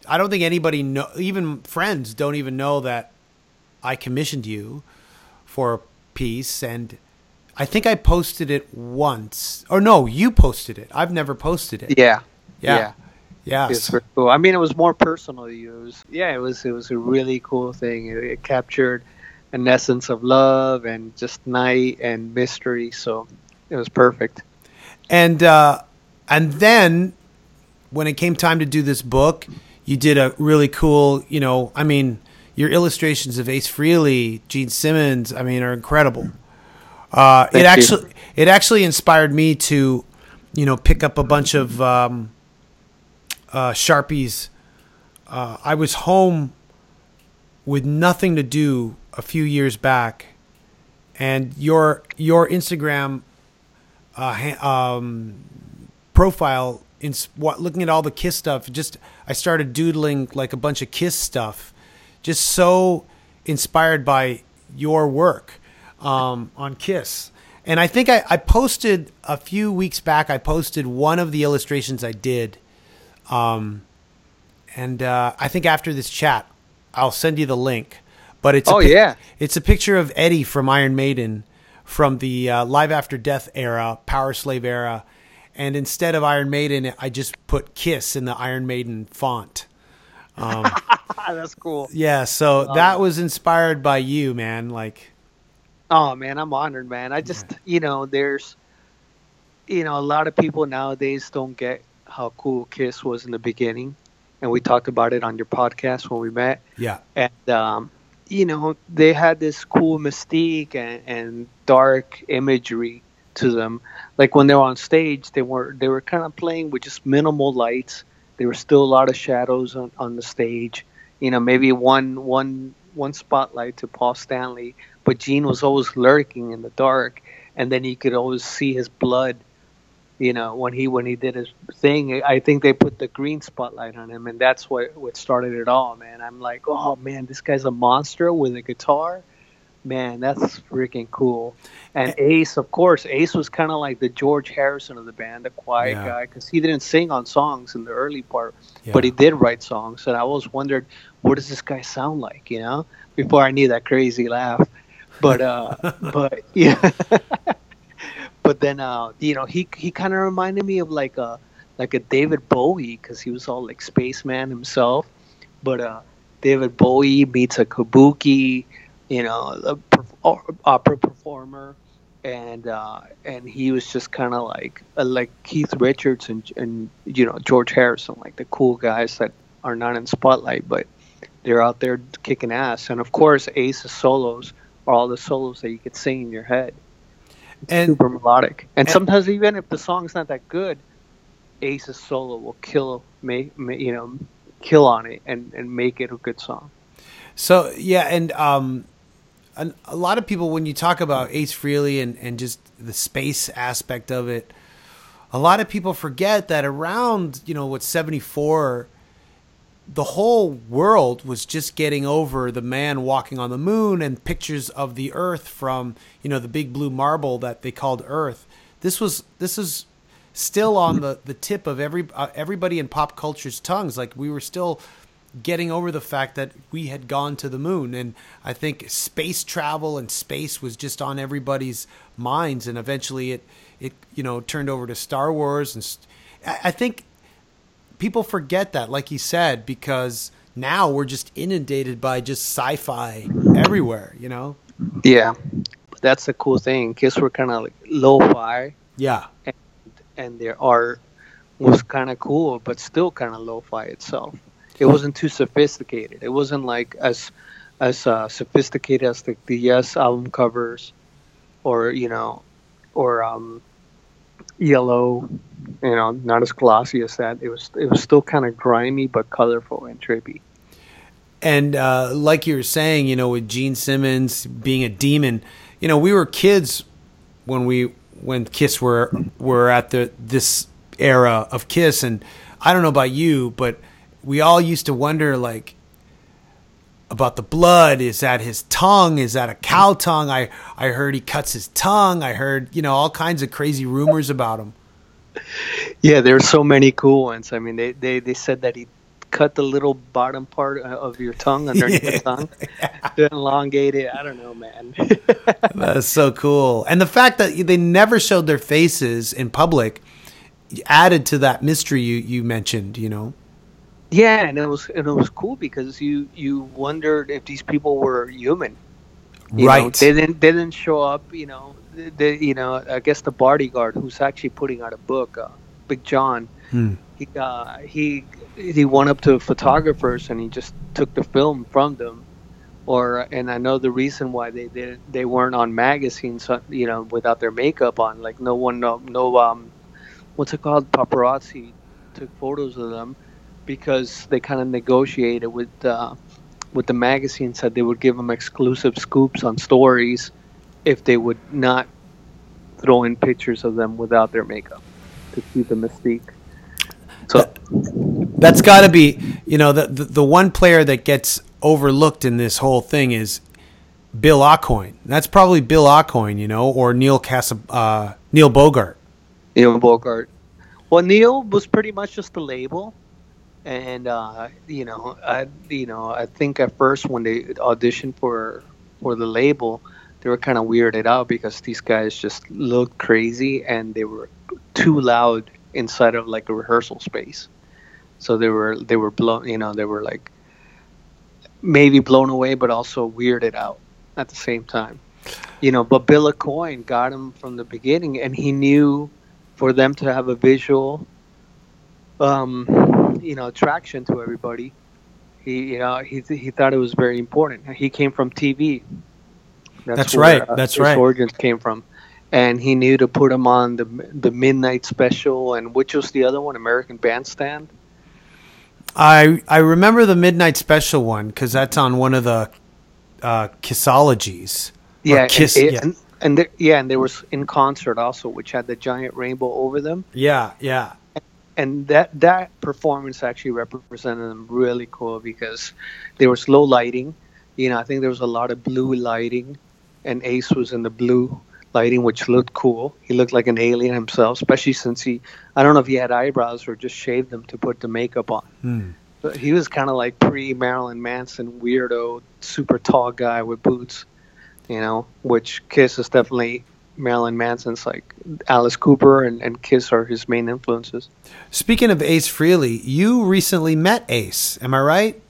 I don't think anybody know, even friends don't even know that I commissioned you for a piece, and I think I posted it once. Or no, you posted it. I've never posted it. Yeah. It's really cool. I mean, it was more personal to you. Yeah, it was a really cool thing. It captured an essence of love and just night and mystery, so it was perfect. And then when it came time to do this book, you did a really cool, you know, I mean, your illustrations of Ace Frehley, Gene Simmons, I mean, are incredible. It actually inspired me to, you know, pick up a bunch of Sharpies. I was home with nothing to do a few years back, and your Instagram profile. Looking at all the Kiss stuff, I started doodling like a bunch of Kiss stuff, just so inspired by your work on Kiss. And I think I posted a few weeks back, I posted one of the illustrations I did. I think after this chat, I'll send you the link. But it's a picture of Eddie from Iron Maiden from the Live After Death era, Power Slave era. And instead of Iron Maiden, I just put Kiss in the Iron Maiden font. That's cool. Yeah, so that was inspired by you, man. Like, oh, man, I'm honored, man. I just, you know, there's, you know, a lot of people nowadays don't get how cool Kiss was in the beginning. And we talked about it on your podcast when we met. Yeah. And, you know, they had this cool mystique and dark imagery to them. Like when they were on stage, they were kind of playing with just minimal lights. There were still a lot of shadows on the stage, you know, maybe one spotlight to Paul Stanley, but Gene was always lurking in the dark, and then you could always see his blood, you know, when he did his thing. I think they put the green spotlight on him, and that's what started it all, man. I'm like, oh man, this guy's a monster with a guitar. Man, that's freaking cool. And Ace, of course, Ace was kind of like the George Harrison of the band, the quiet guy, because he didn't sing on songs in the early part, but he did write songs. And I always wondered, what does this guy sound like, you know, before I knew that crazy laugh. But, but then, you know, he kind of reminded me of like a David Bowie, because he was all like spaceman himself. But David Bowie meets a kabuki, you know, opera performer, and he was just kind of like Keith Richards and you know, George Harrison, like the cool guys that are not in spotlight, but they're out there kicking ass. And of course, Ace's solos are all the solos that you could sing in your head. It's super melodic, and sometimes even if the song's not that good, Ace's solo will kill on it and make it a good song. So, yeah, and a lot of people, when you talk about Ace Frehley and just the space aspect of it, a lot of people forget that around, you know, 74, the whole world was just getting over the man walking on the moon and pictures of the Earth from, you know, the big blue marble that they called Earth. This is still on the tip of everybody in pop culture's tongues. Like, we were still getting over the fact that we had gone to the moon. And I think space travel and space was just on everybody's minds. And eventually it you know, turned over to Star Wars. And I think people forget that, like he said, because now we're just inundated by just sci-fi everywhere, you know? Yeah. That's the cool thing. Kids were kind of like lo-fi. Yeah. And their art was kind of cool, but still kind of lo-fi itself. It wasn't too sophisticated. It wasn't like as sophisticated as the Yes album covers, or, you know, or Yellow. You know, not as glossy as that. It was still kind of grimy but colorful and trippy. And like you were saying, you know, with Gene Simmons being a demon, you know, we were kids when Kiss were at this era of Kiss, and I don't know about you, but we all used to wonder, like, about the blood. Is that his tongue? Is that a cow tongue? I heard he cuts his tongue. I heard, you know, all kinds of crazy rumors about him. Yeah, there's so many cool ones. I mean, they said that he cut the little bottom part of your tongue underneath the tongue. Yeah. Elongate it. I don't know, man. That's so cool. And the fact that they never showed their faces in public added to that mystery you mentioned, you know? Yeah, and it was cool because you wondered if these people were human. You know, they didn't show up, you know. I guess the bodyguard, who's actually putting out a book, Big John, he went up to photographers and he just took the film from them. And I know the reason why they weren't on magazines, you know, without their makeup on. Like paparazzi took photos of them because they kind of negotiated with the magazines that they would give them exclusive scoops on stories if they would not throw in pictures of them without their makeup to keep the mystique. So that's got to be, you know, the one player that gets overlooked in this whole thing is Bill Aucoin. That's probably Bill Aucoin, you know, or Neil Bogart. Neil Bogart. Well, Neil was pretty much just a label. And, I think at first when they auditioned for the label, they were kind of weirded out because these guys just looked crazy and they were too loud inside of like a rehearsal space. So they were blown, you know, they were like maybe blown away, but also weirded out at the same time, you know. But Bill Aucoin got him from the beginning, and he knew for them to have a visual, you know, attraction to everybody. He thought it was very important. He came from TV. That's where his origins came from, and he knew to put him on the midnight special, and which was the other one, American Bandstand. I remember the midnight special one because that's on one of the Kissologies. Yeah, and they were in concert also, which had the giant rainbow over them. Yeah, yeah. And that performance actually represented them really cool because there was low lighting. You know, I think there was a lot of blue lighting, and Ace was in the blue lighting, which looked cool. He looked like an alien himself, especially since I don't know if he had eyebrows or just shaved them to put the makeup on. But he was kind of like pre-Marilyn Manson weirdo, super tall guy with boots, you know, which Kiss is definitely... Marilyn Manson's like Alice Cooper and Kiss are his main influences. Speaking of Ace Frehley, you recently met Ace, am I right?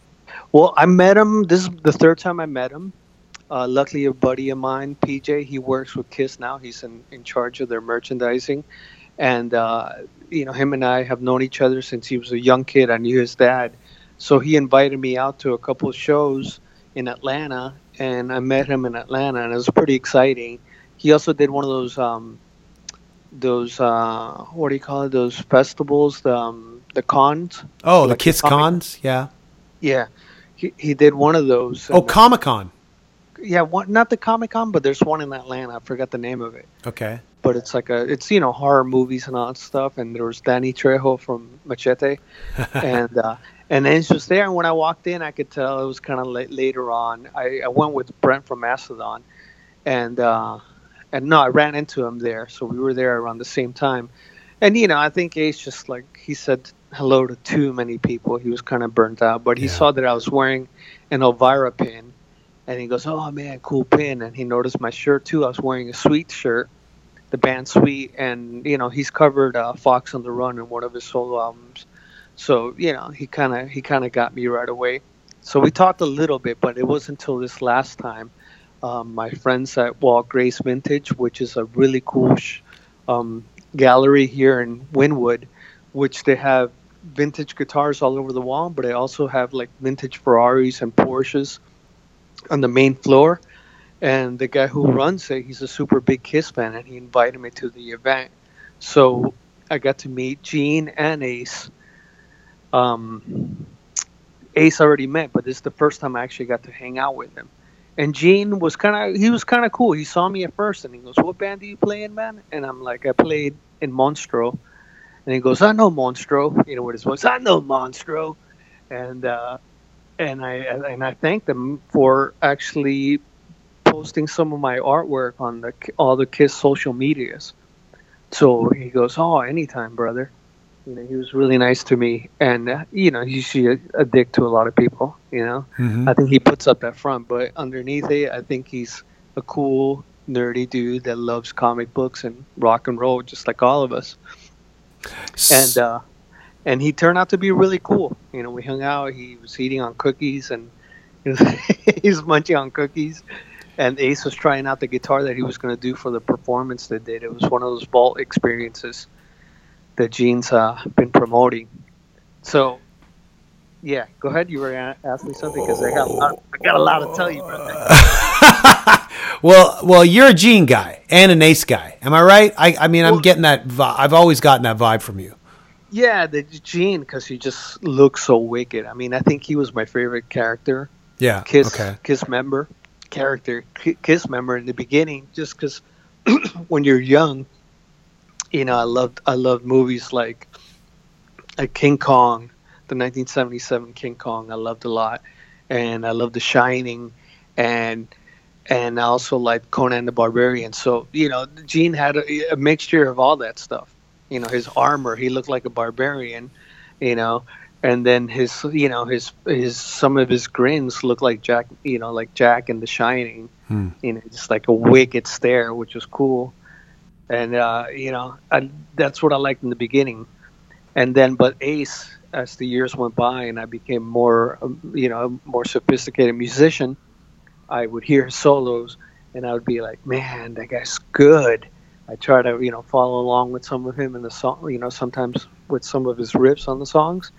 Well, I met him. This is the third time I met him. Luckily, a buddy of mine, PJ, he works with Kiss now. He's in charge of their merchandising. And, you know, him and I have known each other since he was a young kid. I knew his dad. So he invited me out to a couple of shows in Atlanta, and I met him in Atlanta, and it was pretty exciting. He also did one of those what do you call it? Those festivals, the cons. Oh, like the Kiss cons, yeah. Yeah, he did one of those. Oh, Comic Con. Yeah, not the Comic Con, but there's one in Atlanta. I forgot the name of it. Okay. But it's like it's you know, horror movies and all that stuff. And there was Danny Trejo from Machete, and And then it's just there. And when I walked in, I could tell it was kind of later on. I went with Brent from Mastodon, and no, I ran into him there. So we were there around the same time. And, you know, I think Ace just, like, he said hello to too many people. He was kind of burnt out. But he saw that I was wearing an Elvira pin. And he goes, oh, man, cool pin. And he noticed my shirt, too. I was wearing a Sweet shirt, the band Sweet. And, you know, he's covered Fox on the Run in one of his solo albums. So, you know, he kind of got me right away. So we talked a little bit, but it wasn't until this last time. My friends at Walt Grace Vintage, which is a really cool gallery here in Wynwood, which they have vintage guitars all over the wall, but they also have like vintage Ferraris and Porsches on the main floor. And the guy who runs it, he's a super big Kiss fan, and he invited me to the event. So I got to meet Gene and Ace. Ace already met, but this is the first time I actually got to hang out with him. And Gene was kind of cool. He saw me at first, and he goes, what band do you play in, man? And I'm like, I played in Monstro. And he goes, I know Monstro. You know what his voice? I know Monstro. And I thanked him for actually posting some of my artwork on all the Kiss social medias. So he goes, oh, anytime, brother. You know, he was really nice to me, and you know, he's a dick to a lot of people. You know, I think he puts up that front, but underneath it, I think he's a cool, nerdy dude that loves comic books and rock and roll, just like all of us. And he turned out to be really cool. You know, we hung out. He was eating on cookies, and he was munching on cookies. And Ace was trying out the guitar that he was going to do for the performance that day. It was one of those vault experiences that Gene's been promoting. So, yeah, go ahead. You were going to ask me something because I got a lot to tell you about that. well, you're a Gene guy and an Ace guy. Am I right? I'm getting that vibe. I've always gotten that vibe from you. Yeah, the Gene, because he just looks so wicked. I mean, I think he was my favorite character. Yeah, Kiss member in the beginning, just because when you're young, you know, I loved movies like King Kong, the 1977 King Kong. I loved a lot, and I loved The Shining, and I also liked Conan the Barbarian. So you know, Gene had a mixture of all that stuff. You know, his armor, he looked like a barbarian. You know, and then his some of his grins looked like Jack. You know, like Jack in The Shining. You know, just like a wicked stare, which was cool. And, you know, that's what I liked in the beginning. And then, but Ace, as the years went by and I became more, you know, a more sophisticated musician, I would hear his solos and I would be like, man, that guy's good. I try to, you know, follow along with some of him in the song, you know, sometimes with some of his riffs on the songs.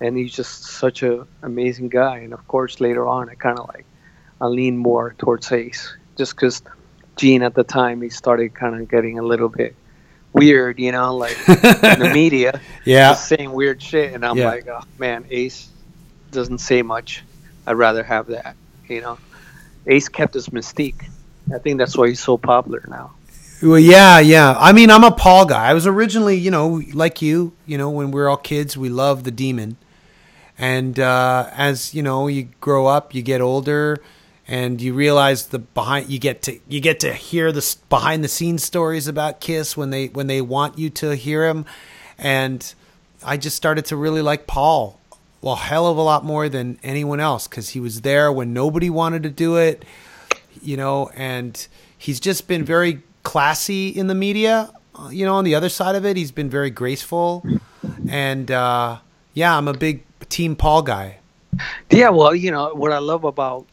And he's just such an amazing guy. And of course, later on, I lean more towards Ace just because Gene at the time, he started kind of getting a little bit weird, you know, like in the media, just saying weird shit. And I'm like, oh man, Ace doesn't say much. I'd rather have that, you know. Ace kept his mystique. I think that's why he's so popular now. Well, yeah. I mean, I'm a Paul guy. I was originally, you know, like you know, when we were all kids, we loved the Demon. And as, you know, you grow up, you get older, and you realize you get to hear the behind the scenes stories about Kiss when they want you to hear him, and I just started to really like Paul a hell of a lot more than anyone else because he was there when nobody wanted to do it, you know, and he's just been very classy in the media, you know. On the other side of it, he's been very graceful, and I'm a big team Paul guy. Yeah, well, you know what I love about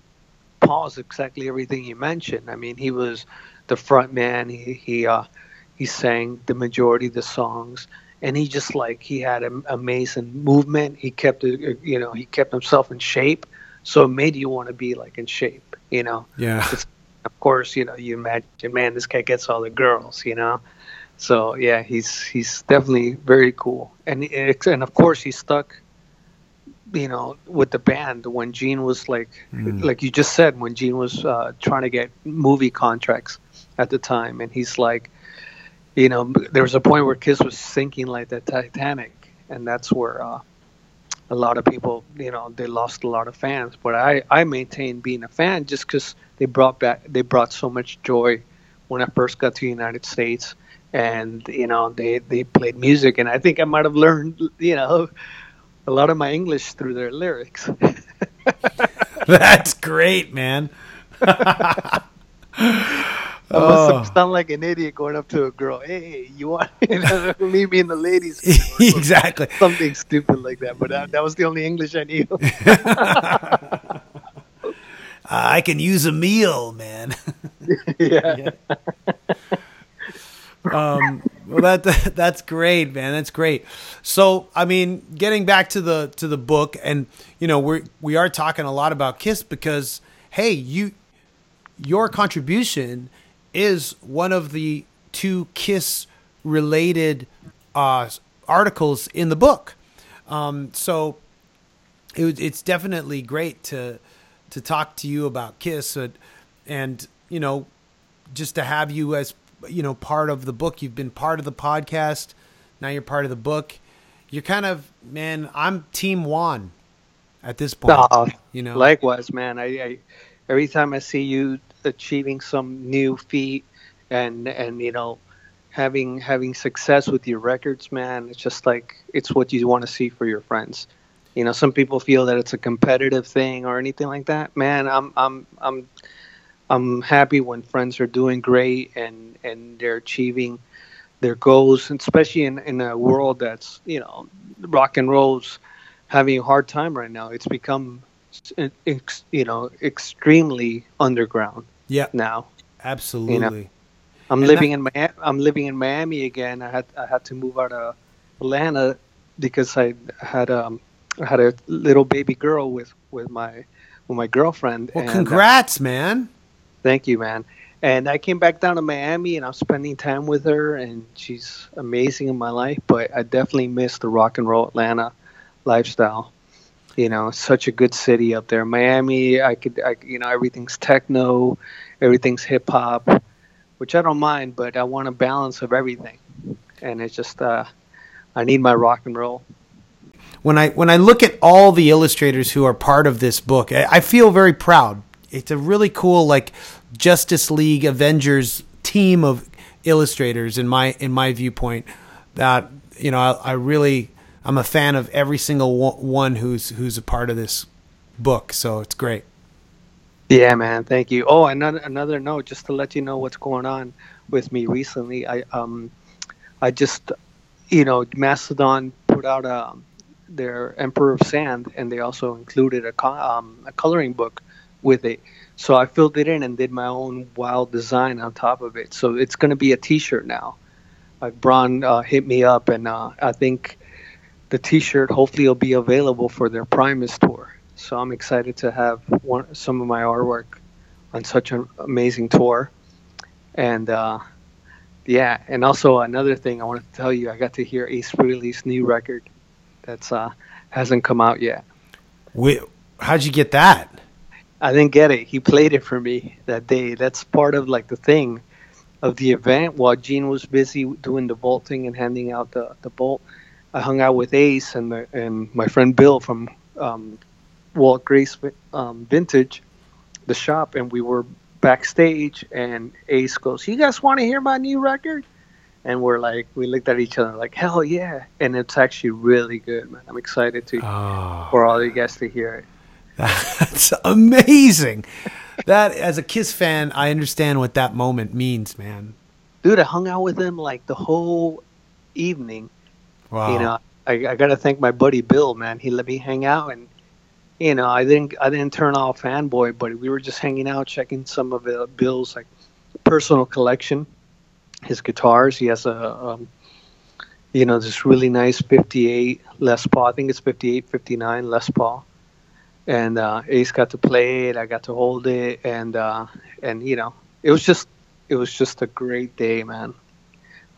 Paul is exactly everything you mentioned. I mean, he was the front man. He sang the majority of the songs, and he just he had an amazing movement. He kept he kept himself in shape, so it made you want to be in shape. You know, yeah. It's, of course, you know, you imagine, man, this guy gets all the girls. You know, so yeah, he's definitely very cool, and of course he stuck, you know, with the band when Gene was like you just said, when Gene was trying to get movie contracts at the time. And he's like, you know, there was a point where Kiss was sinking like the Titanic. And that's where a lot of people, you know, they lost a lot of fans. But I maintained being a fan just because they brought so much joy when I first got to the United States. And, you know, they played music. And I think I might have learned, you know, a lot of my English through their lyrics. That's great, man. I must sound like an idiot going up to a girl. Hey, you want to meet me in the ladies' room? Exactly. Something stupid like that. But that was the only English I knew. I can use a meal, man. Yeah. Well, that's great, man. That's great. So, I mean, getting back to the book, and you know, we are talking a lot about Kiss because, hey, your contribution is one of the two Kiss related articles in the book. So it's definitely great to talk to you about Kiss, and you know, just to have you as, you know, part of the book. You've been part of the podcast. Now you're part of the book. You're kind of, man, I'm Team Juan at this point. You know, likewise, man. I every time I see you achieving some new feat and you know, having success with your records, man, it's just like, it's what you want to see for your friends. You know, some people feel that it's a competitive thing or anything like that. Man, I'm happy when friends are doing great and they're achieving their goals, especially in a world that's, you know, rock and roll's having a hard time right now. It's become, you know, extremely underground. Yeah. Now. Absolutely. You know, I'm living in Miami again. I had to move out of Atlanta because I had a little baby girl with my girlfriend. Well, and congrats, man. Thank you, man. And I came back down to Miami, and I'm spending time with her, and she's amazing in my life. But I definitely miss the rock and roll Atlanta lifestyle. You know, it's such a good city up there. Miami, you know, everything's techno, everything's hip hop, which I don't mind, but I want a balance of everything. And it's just, I need my rock and roll. When I look at all the illustrators who are part of this book, I feel very proud. It's a really cool, like, Justice League Avengers team of illustrators in my viewpoint. That, you know, I'm a fan of every single one who's a part of this book. So it's great. Yeah, man. Thank you. Oh, another note, just to let you know what's going on with me recently. I just, you know, Mastodon put out their Emperor of Sand, and they also included a coloring book with it. So I filled it in and did my own wild design on top of it. So it's going to be a t-shirt now. Like Braun hit me up, and I think the t-shirt hopefully will be available for their Primus tour. So I'm excited to have some of my artwork on such an amazing tour. And yeah, and also another thing I wanted to tell you, I got to hear Ace Frehley's new record that's hasn't come out yet. Wait, how'd you get that? I didn't get it. He played it for me that day. That's part of, like, the thing of the event. While Gene was busy doing the vault thing and handing out the vault, I hung out with Ace and my friend Bill from Walt Grace Vintage, the shop, and we were backstage, and Ace goes, "You guys want to hear my new record?" And we're like, we looked at each other like, hell yeah. And it's actually really good, man. I'm excited for all you guys to hear it. That's amazing. That, as a Kiss fan, I understand what that moment means, man. Dude, I hung out with him like the whole evening. Wow. You know, I got to thank my buddy Bill, man. He let me hang out, and you know, I didn't turn off fanboy, but we were just hanging out, checking some of Bill's, like, personal collection, his guitars. He has a you know, this really nice 58 Les Paul. I think it's 58, 59 Les Paul. And Ace got to play it. I got to hold it, and you know, it was just a great day, man.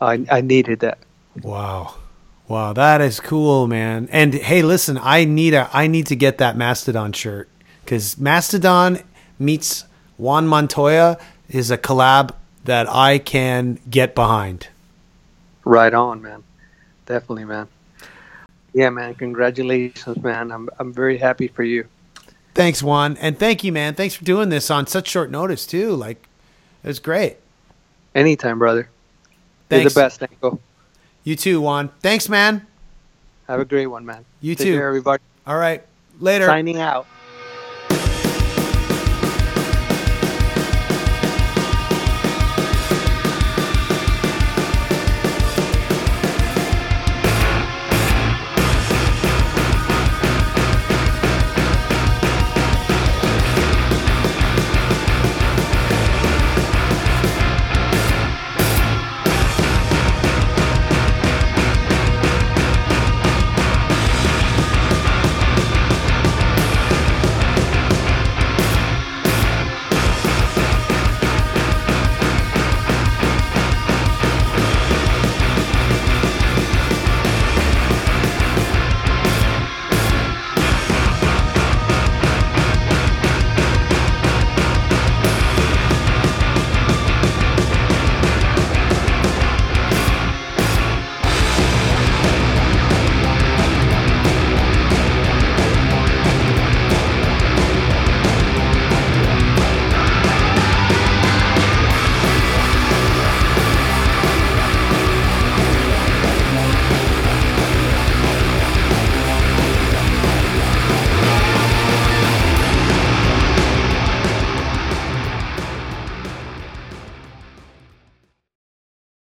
I needed that. Wow, that is cool, man. And hey, listen, I need to get that Mastodon shirt, because Mastodon meets Juan Montoya is a collab that I can get behind. Right on, man. Definitely, man. Yeah, man. Congratulations, man. I'm very happy for you. Thanks, Juan. And thank you, man. Thanks for doing this on such short notice, too. Like, it was great. Anytime, brother. Thanks. You're the best, Danko. You too, Juan. Thanks, man. Have a great one, man. You too. Take care, everybody. All right. Later. Signing out.